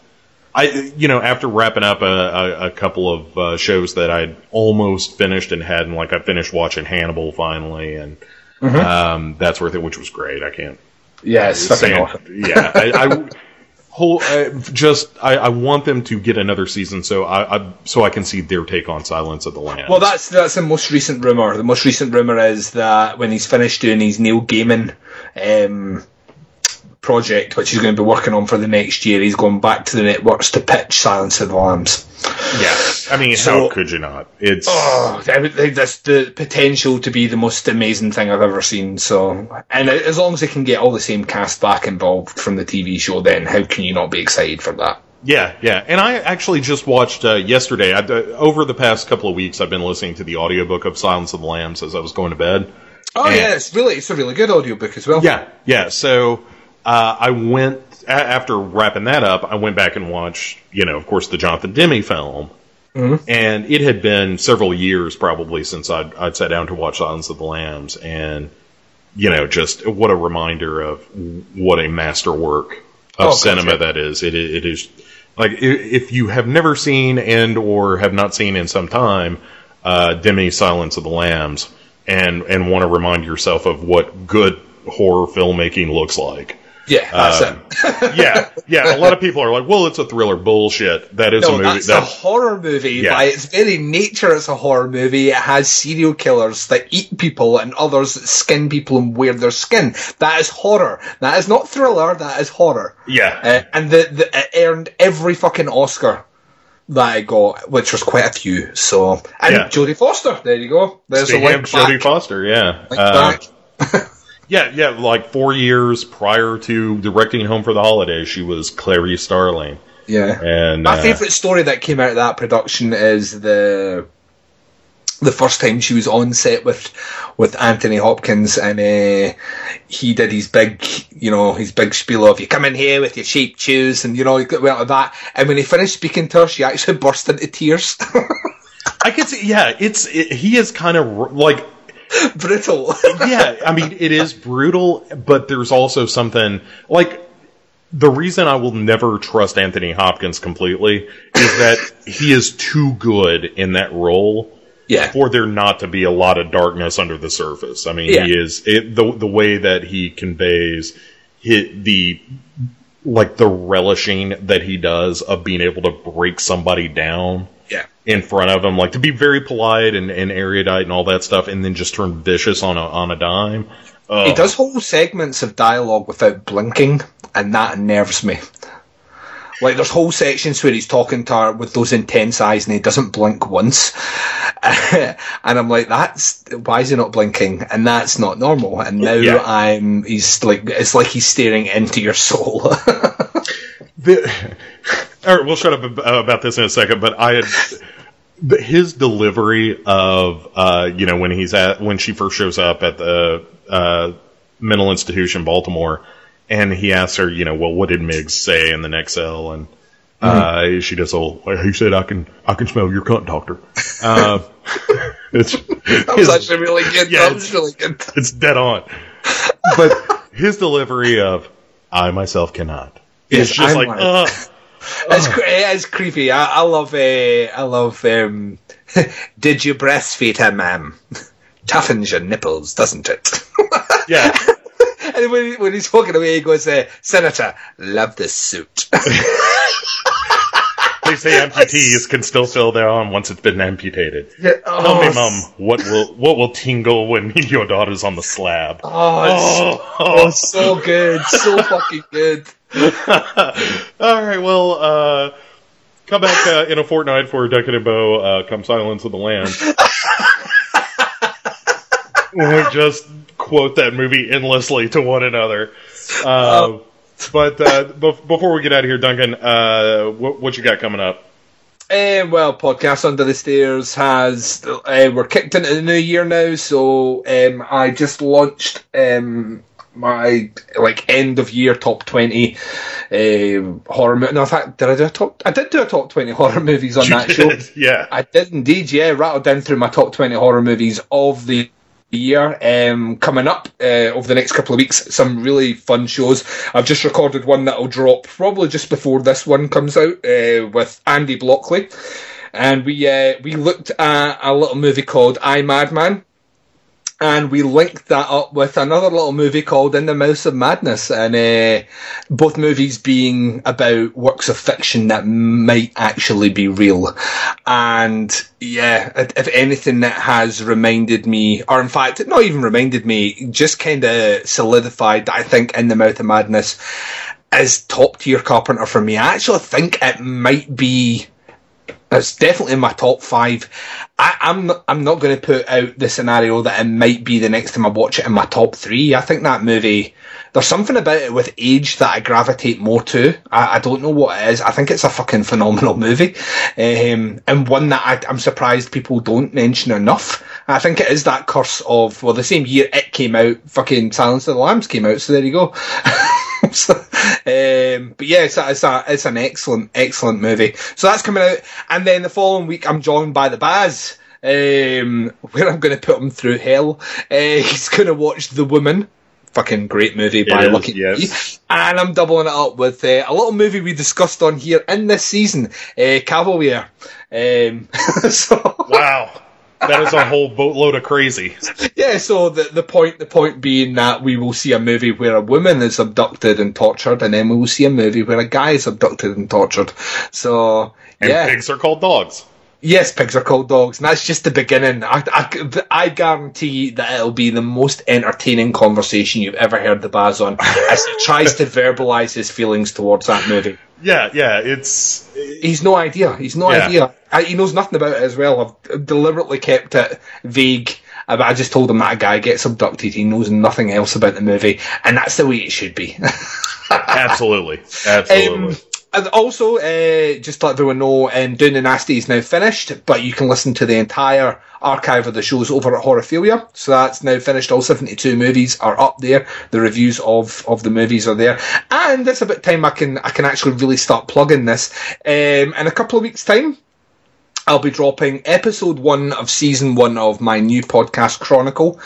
after wrapping up a couple of shows that I'd almost finished and hadn't... Like, I finished watching Hannibal finally, and... Mm-hmm. That's worth it, which was great. I can't. Yeah, it's fucking awesome. Yeah, I want them to get another season so I can see their take on Silence of the Lambs. Well, that's the most recent rumor. The most recent rumor is that when he's finished doing his Neil Gaiman project, which he's going to be working on for the next year, he's going back to the networks to pitch Silence of the Lambs. Yeah, I mean, how could you not? It's that's the potential to be the most amazing thing I've ever seen. So, and as long as they can get all the same cast back involved from the TV show, then how can you not be excited for that? Yeah. And I actually just watched yesterday. Over the past couple of weeks, I've been listening to the audiobook of Silence of the Lambs as I was going to bed. Oh, and yeah, it's a really good audiobook as well. Yeah. So. After wrapping that up, I went back and watched, of course, the Jonathan Demme film. Mm-hmm. And it had been several years probably since I'd sat down to watch Silence of the Lambs. And, just what a reminder of what a masterwork of cinema that is. It is like, if you have never seen or have not seen in some time, Demme's Silence of the Lambs, and want to remind yourself of what good horror filmmaking looks like. Yeah, that's it. Yeah. A lot of people are like, "Well, it's a thriller." Bullshit. That is a movie. That's a horror movie. Yeah. By its very nature, it's a horror movie. It has serial killers that eat people and others that skin people and wear their skin. That is horror. That is not thriller. That is horror. Yeah. And it earned every fucking Oscar that I got, which was quite a few. So, and Jodie Foster. There you go. There's a link back. Jodie Foster. Yeah. Back. Yeah, like 4 years prior to directing Home for the Holidays, she was Clary Starling. Yeah. And my favourite story that came out of that production is the first time she was on set with Anthony Hopkins, and he did his big spiel of, "You come in here with your cheap shoes," and he got out of that. And when he finished speaking to her, she actually burst into tears. I could see, yeah, he is kind of like... brutal. Yeah, I mean, it is brutal, but there's also something, like, the reason I will never trust Anthony Hopkins completely is that he is too good in that role for there not to be a lot of darkness under the surface. I mean, he is, the way that he conveys the relishing that he does of being able to break somebody down in front of him, like, to be very polite and erudite and all that stuff, and then just turn vicious on a dime. He does whole segments of dialogue without blinking, and that unnerves me. Like, there's whole sections where he's talking to her with those intense eyes, and he doesn't blink once. And I'm like, why is he not blinking? And that's not normal. And now it's like he's staring into your soul. All right, we'll shut up about this in a second, but his delivery of, when she first shows up at the mental institution in Baltimore, and he asks her, well, what did Miggs say in the next cell? And she does all, he said, I can smell your cunt, doctor. That was actually really good. Yeah, that was really good. It's dead on. But his delivery of, I myself cannot. It's just it's creepy. I love did you breastfeed her, ma'am? Toughens your nipples, doesn't it? Yeah. And when he's walking away, he goes, Senator, love this suit. They say amputees can still feel their arm once it's been amputated. Yeah, oh, tell me, Mum, what will tingle when your daughter's on the slab? Oh, so good. So fucking good. All right, well, come back in a fortnight for Decade and Bo, come Silence of the Lambs. We just quote that movie endlessly to one another. But before we get out of here, Duncan, what you got coming up? Well, Podcast Under the Stairs has... we're kicked into the new year now, so I just launched my end-of-year top 20 horror movie. No, in fact, I did do a top 20 horror movies on that show. Yeah. I did indeed, yeah. Rattled down through my top 20 horror movies of the year. Coming up over the next couple of weeks, some really fun shows. I've just recorded one that'll drop probably just before this one comes out with Andy Blockley, and we looked at a little movie called I, Madman, and we linked that up with another little movie called In the Mouth of Madness, and both movies being about works of fiction that might actually be real. And yeah, if anything that has reminded me, or in fact, not even reminded me, just kind of solidified that I think In the Mouth of Madness is top-tier Carpenter for me. I actually think it might be... It's definitely in my top 5. I'm not going to put out the scenario that it might be the next time I watch it in my top 3. I think that movie, there's something about it with age that I gravitate more to. I don't know what it is. I think it's a fucking phenomenal movie, and one that I'm surprised people don't mention enough. I think it is that curse of, well, the same year it came out, fucking Silence of the Lambs came out, so there you go. So, but yeah, it's an excellent movie. So that's coming out, and then the following week I'm joined by the Baz, where I'm going to put him through hell. He's going to watch The Woman, fucking great movie by Lucky Me, and I'm doubling it up with a little movie we discussed on here in this season, Cavalier. Wow. That is a whole boatload of crazy. Yeah, so the point being that we will see a movie where a woman is abducted and tortured, and then we will see a movie where a guy is abducted and tortured. So, yeah. And pigs are called dogs. Yes, pigs are called dogs, and that's just the beginning. I guarantee that it'll be the most entertaining conversation you've ever heard the Baz on, as he tries to verbalise his feelings towards that movie. Yeah, it's... He's no idea. He's no idea. He knows nothing about it as well. I've deliberately kept it vague. I just told him that a guy gets abducted. He knows nothing else about the movie, and that's the way it should be. Absolutely. And also, just to let everyone know, Doing the Nasty is now finished, but you can listen to the entire archive of the shows over at Horrophilia. So that's now finished. All 72 movies are up there. The reviews of the movies are there. And it's about time I can actually really start plugging this. In a couple of weeks' time, I'll be dropping episode 1 of season 1 of my new podcast, Chronicle,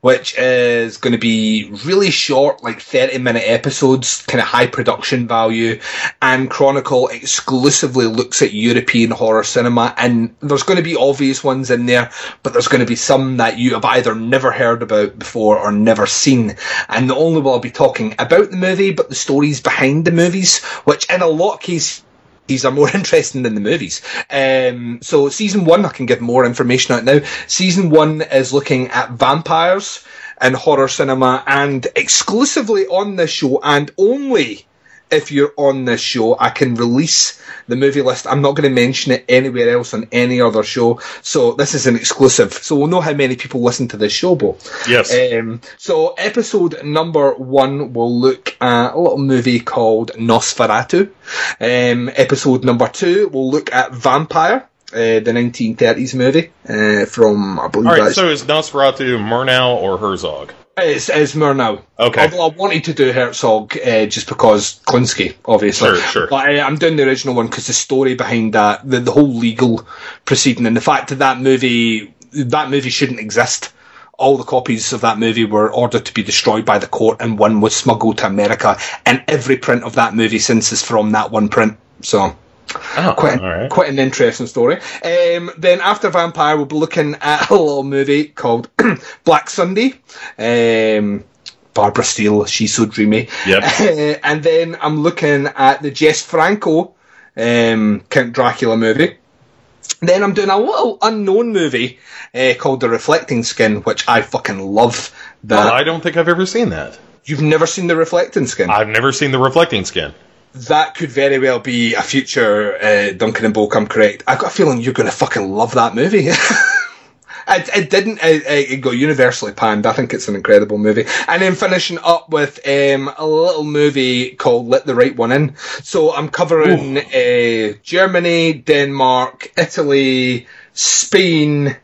which is going to be really short, like 30-minute episodes, kind of high production value. And Chronicle exclusively looks at European horror cinema, and there's going to be obvious ones in there, but there's going to be some that you have either never heard about before or never seen. And not only will I be talking about the movie, but the stories behind the movies, which in a lot of cases... these are more interesting than the movies. So season 1, I can give more information out now. Season 1 is looking at vampires and horror cinema, and exclusively on this show, and only if you're on this show, I can release the movie list. I'm not going to mention it anywhere else on any other show. So this is an exclusive. So we'll know how many people listen to this show, Bo. Yes. So episode number 1 will look at a little movie called Nosferatu. Episode number 2 will look at Vampire, the 1930s movie from, I believe. All right, so is Nosferatu Murnau or Herzog? It's Murnau. Okay. Although I wanted to do Herzog just because Klinsky, obviously. Sure. But I'm doing the original one because the story behind that, the whole legal proceeding, and the fact that that movie shouldn't exist. All the copies of that movie were ordered to be destroyed by the court, and one was smuggled to America. And every print of that movie since is from that one print. So... Oh, quite an interesting story. Then after Vampire, we'll be looking at a little movie called Black Sunday. Barbara Steele, She's So Dreamy. Yep. And then I'm looking at the Jess Franco Count Dracula movie. Then I'm doing a little unknown movie called The Reflecting Skin, which I fucking love. Well, I don't think I've ever seen that. You've never seen The Reflecting Skin? I've never seen The Reflecting Skin. That could very well be a future Duncan and Bo Come Correct. I've got a feeling you're going to fucking love that movie. It got universally panned. I think it's an incredible movie. And then finishing up with a little movie called Let the Right One In. So I'm covering Germany, Denmark, Italy, Spain,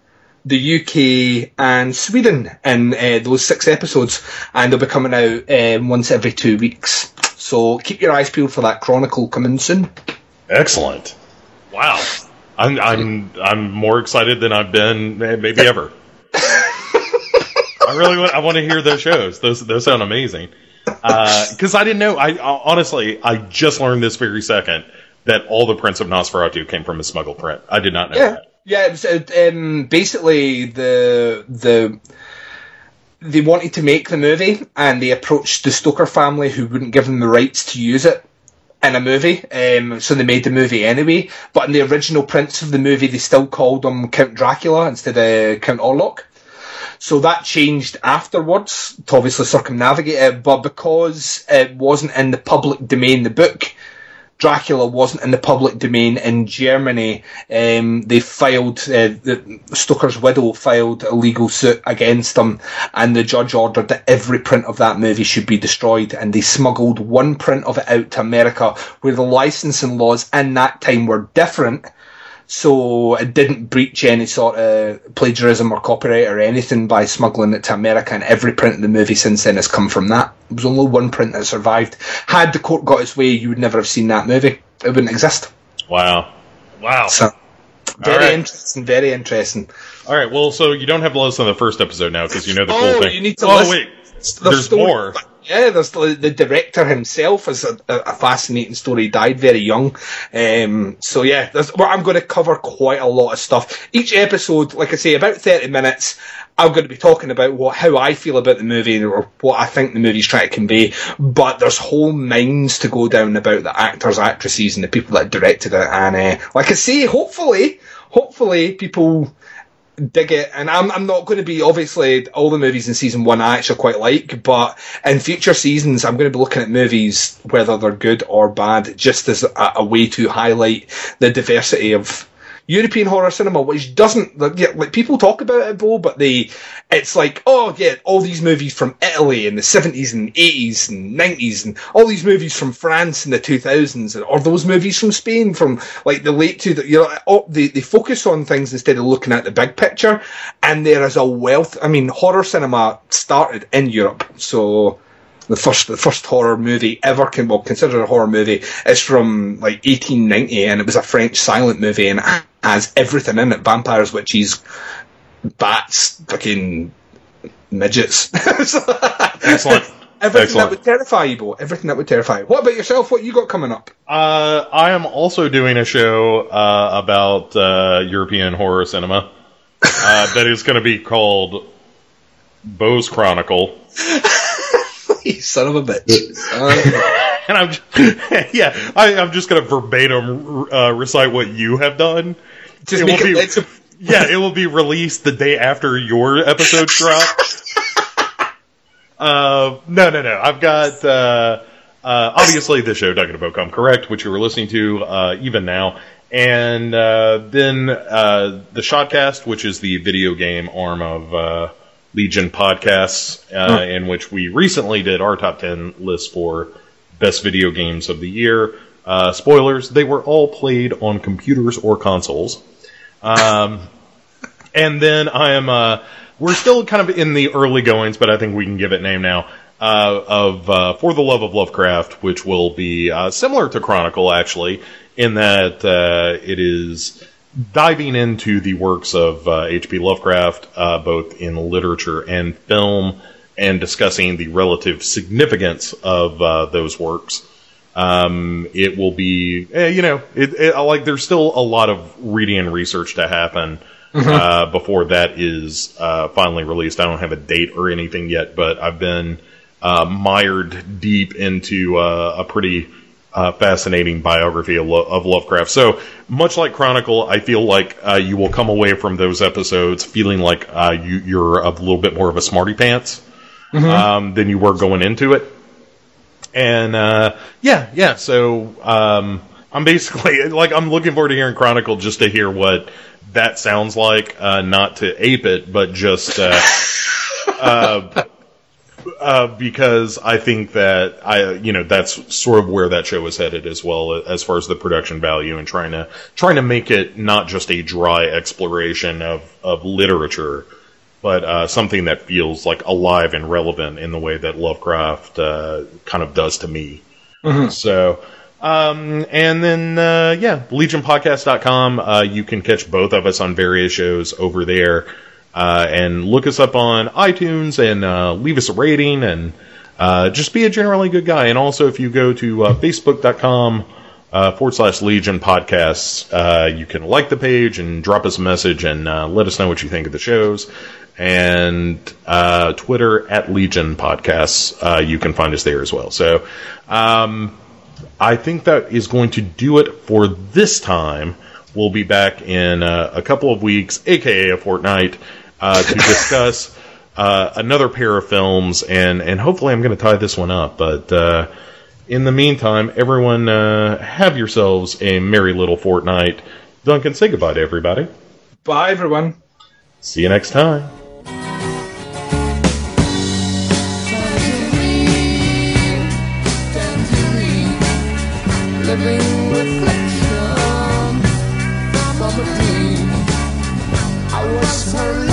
the UK and Sweden in those 6 episodes, and they'll be coming out once every 2 weeks. So keep your eyes peeled for that Chronicle coming soon. Excellent! Wow, I'm more excited than I've been maybe ever. I want to hear those shows. Those sound amazing. Because I didn't know. I honestly just learned this very second that all the Prince of Nosferatu came from a smuggled print. I did not know that. Yeah, it was basically they wanted to make the movie, and they approached the Stoker family, who wouldn't give them the rights to use it in a movie. So they made the movie anyway. But in the original prints of the movie, they still called him Count Dracula instead of Count Orlok. So that changed afterwards to obviously circumnavigate it. But because it wasn't in the public domain, the book, Dracula wasn't in the public domain in Germany. They filed, the Stoker's widow filed a legal suit against him, and the judge ordered that every print of that movie should be destroyed, and they smuggled one print of it out to America, where the licensing laws in that time were different, so it didn't breach any sort of plagiarism or copyright or anything by smuggling it to America, and every print of the movie since then has come from that. There was only one print that survived. Had the court got its way, you would never have seen that movie. It wouldn't exist. Wow. So, very interesting. All right, well, so you don't have to listen to the first episode now because you know the full thing. You need to listen. Wait, there's more. Yeah, there's the director himself is a fascinating story. He died very young. So yeah, I'm going to cover quite a lot of stuff. Each episode, like I say, about 30 minutes, I'm going to be talking about how I feel about the movie or what I think the movie's trying to convey. But there's whole mines to go down about the actors, actresses and the people that directed it. And like I say, hopefully people dig it, and I'm not going to be, obviously, all the movies in season 1 I actually quite like, but in future seasons I'm going to be looking at movies, whether they're good or bad, just as a way to highlight the diversity of European horror cinema, which doesn't, like, people talk about it, Bo, but it's like, oh yeah, all these movies from Italy in the 70s and 80s and 90s, and all these movies from France in the 2000s, and or those movies from Spain from like the late 2000s, you know, they focus on things instead of looking at the big picture, and there is a wealth. I mean, horror cinema started in Europe, so the first horror movie ever, considered a horror movie, is from like 1890, and it was a French silent movie, and it has everything in it: vampires, witches, bats, fucking midgets. Excellent. That would terrify you, Bo. Everything that would terrify you. What about yourself? What you got coming up? I am also doing a show about European horror cinema that is going to be called Bo's Chronicle. You son of a bitch. And I'm just going to verbatim recite what you have done. It will be released the day after your episode drop. No. I've got, obviously, the show Duncan and Bo Come Correct, which you were listening to even now. And then the Shotcast, which is the video game arm of Legion Podcasts, in which we recently did our top 10 list for best video games of the year. Spoilers, they were all played on computers or consoles. And then I am, we're still kind of in the early goings, but I think we can give it name now, of For the Love of Lovecraft, which will be similar to Chronicle, actually, in that it is diving into the works of H.P. Lovecraft, both in literature and film, and discussing the relative significance of those works. It will be, there's still a lot of reading and research to happen before that is finally released. I don't have a date or anything yet, but I've been mired deep into a pretty fascinating biography of Lovecraft. So much like Chronicle, I feel like you will come away from those episodes feeling like you're a little bit more of a smarty pants than you were going into it. And so I'm basically like I'm looking forward to hearing Chronicle just to hear what that sounds like, not to ape it, but just because I think that that's sort of where that show is headed as well, as far as the production value and trying to make it not just a dry exploration of literature, but something that feels like alive and relevant in the way that Lovecraft kind of does to me. Mm-hmm. So. And then, LegionPodcast.com, you can catch both of us on various shows over there, and look us up on iTunes and, leave us a rating and, just be a generally good guy. And also if you go to, Facebook.com, / Legion Podcasts, you can like the page and drop us a message and, let us know what you think of the shows. And Twitter @ Legion Podcasts, you can find us there as well. So, I think that is going to do it for this time. We'll be back in a couple of weeks, a.k.a. a fortnight, to discuss another pair of films, and hopefully I'm going to tie this one up. But in the meantime, everyone, have yourselves a merry little fortnight. Duncan, say goodbye to everybody. Bye, everyone. See you next time. Living reflection from a dream I was hurried.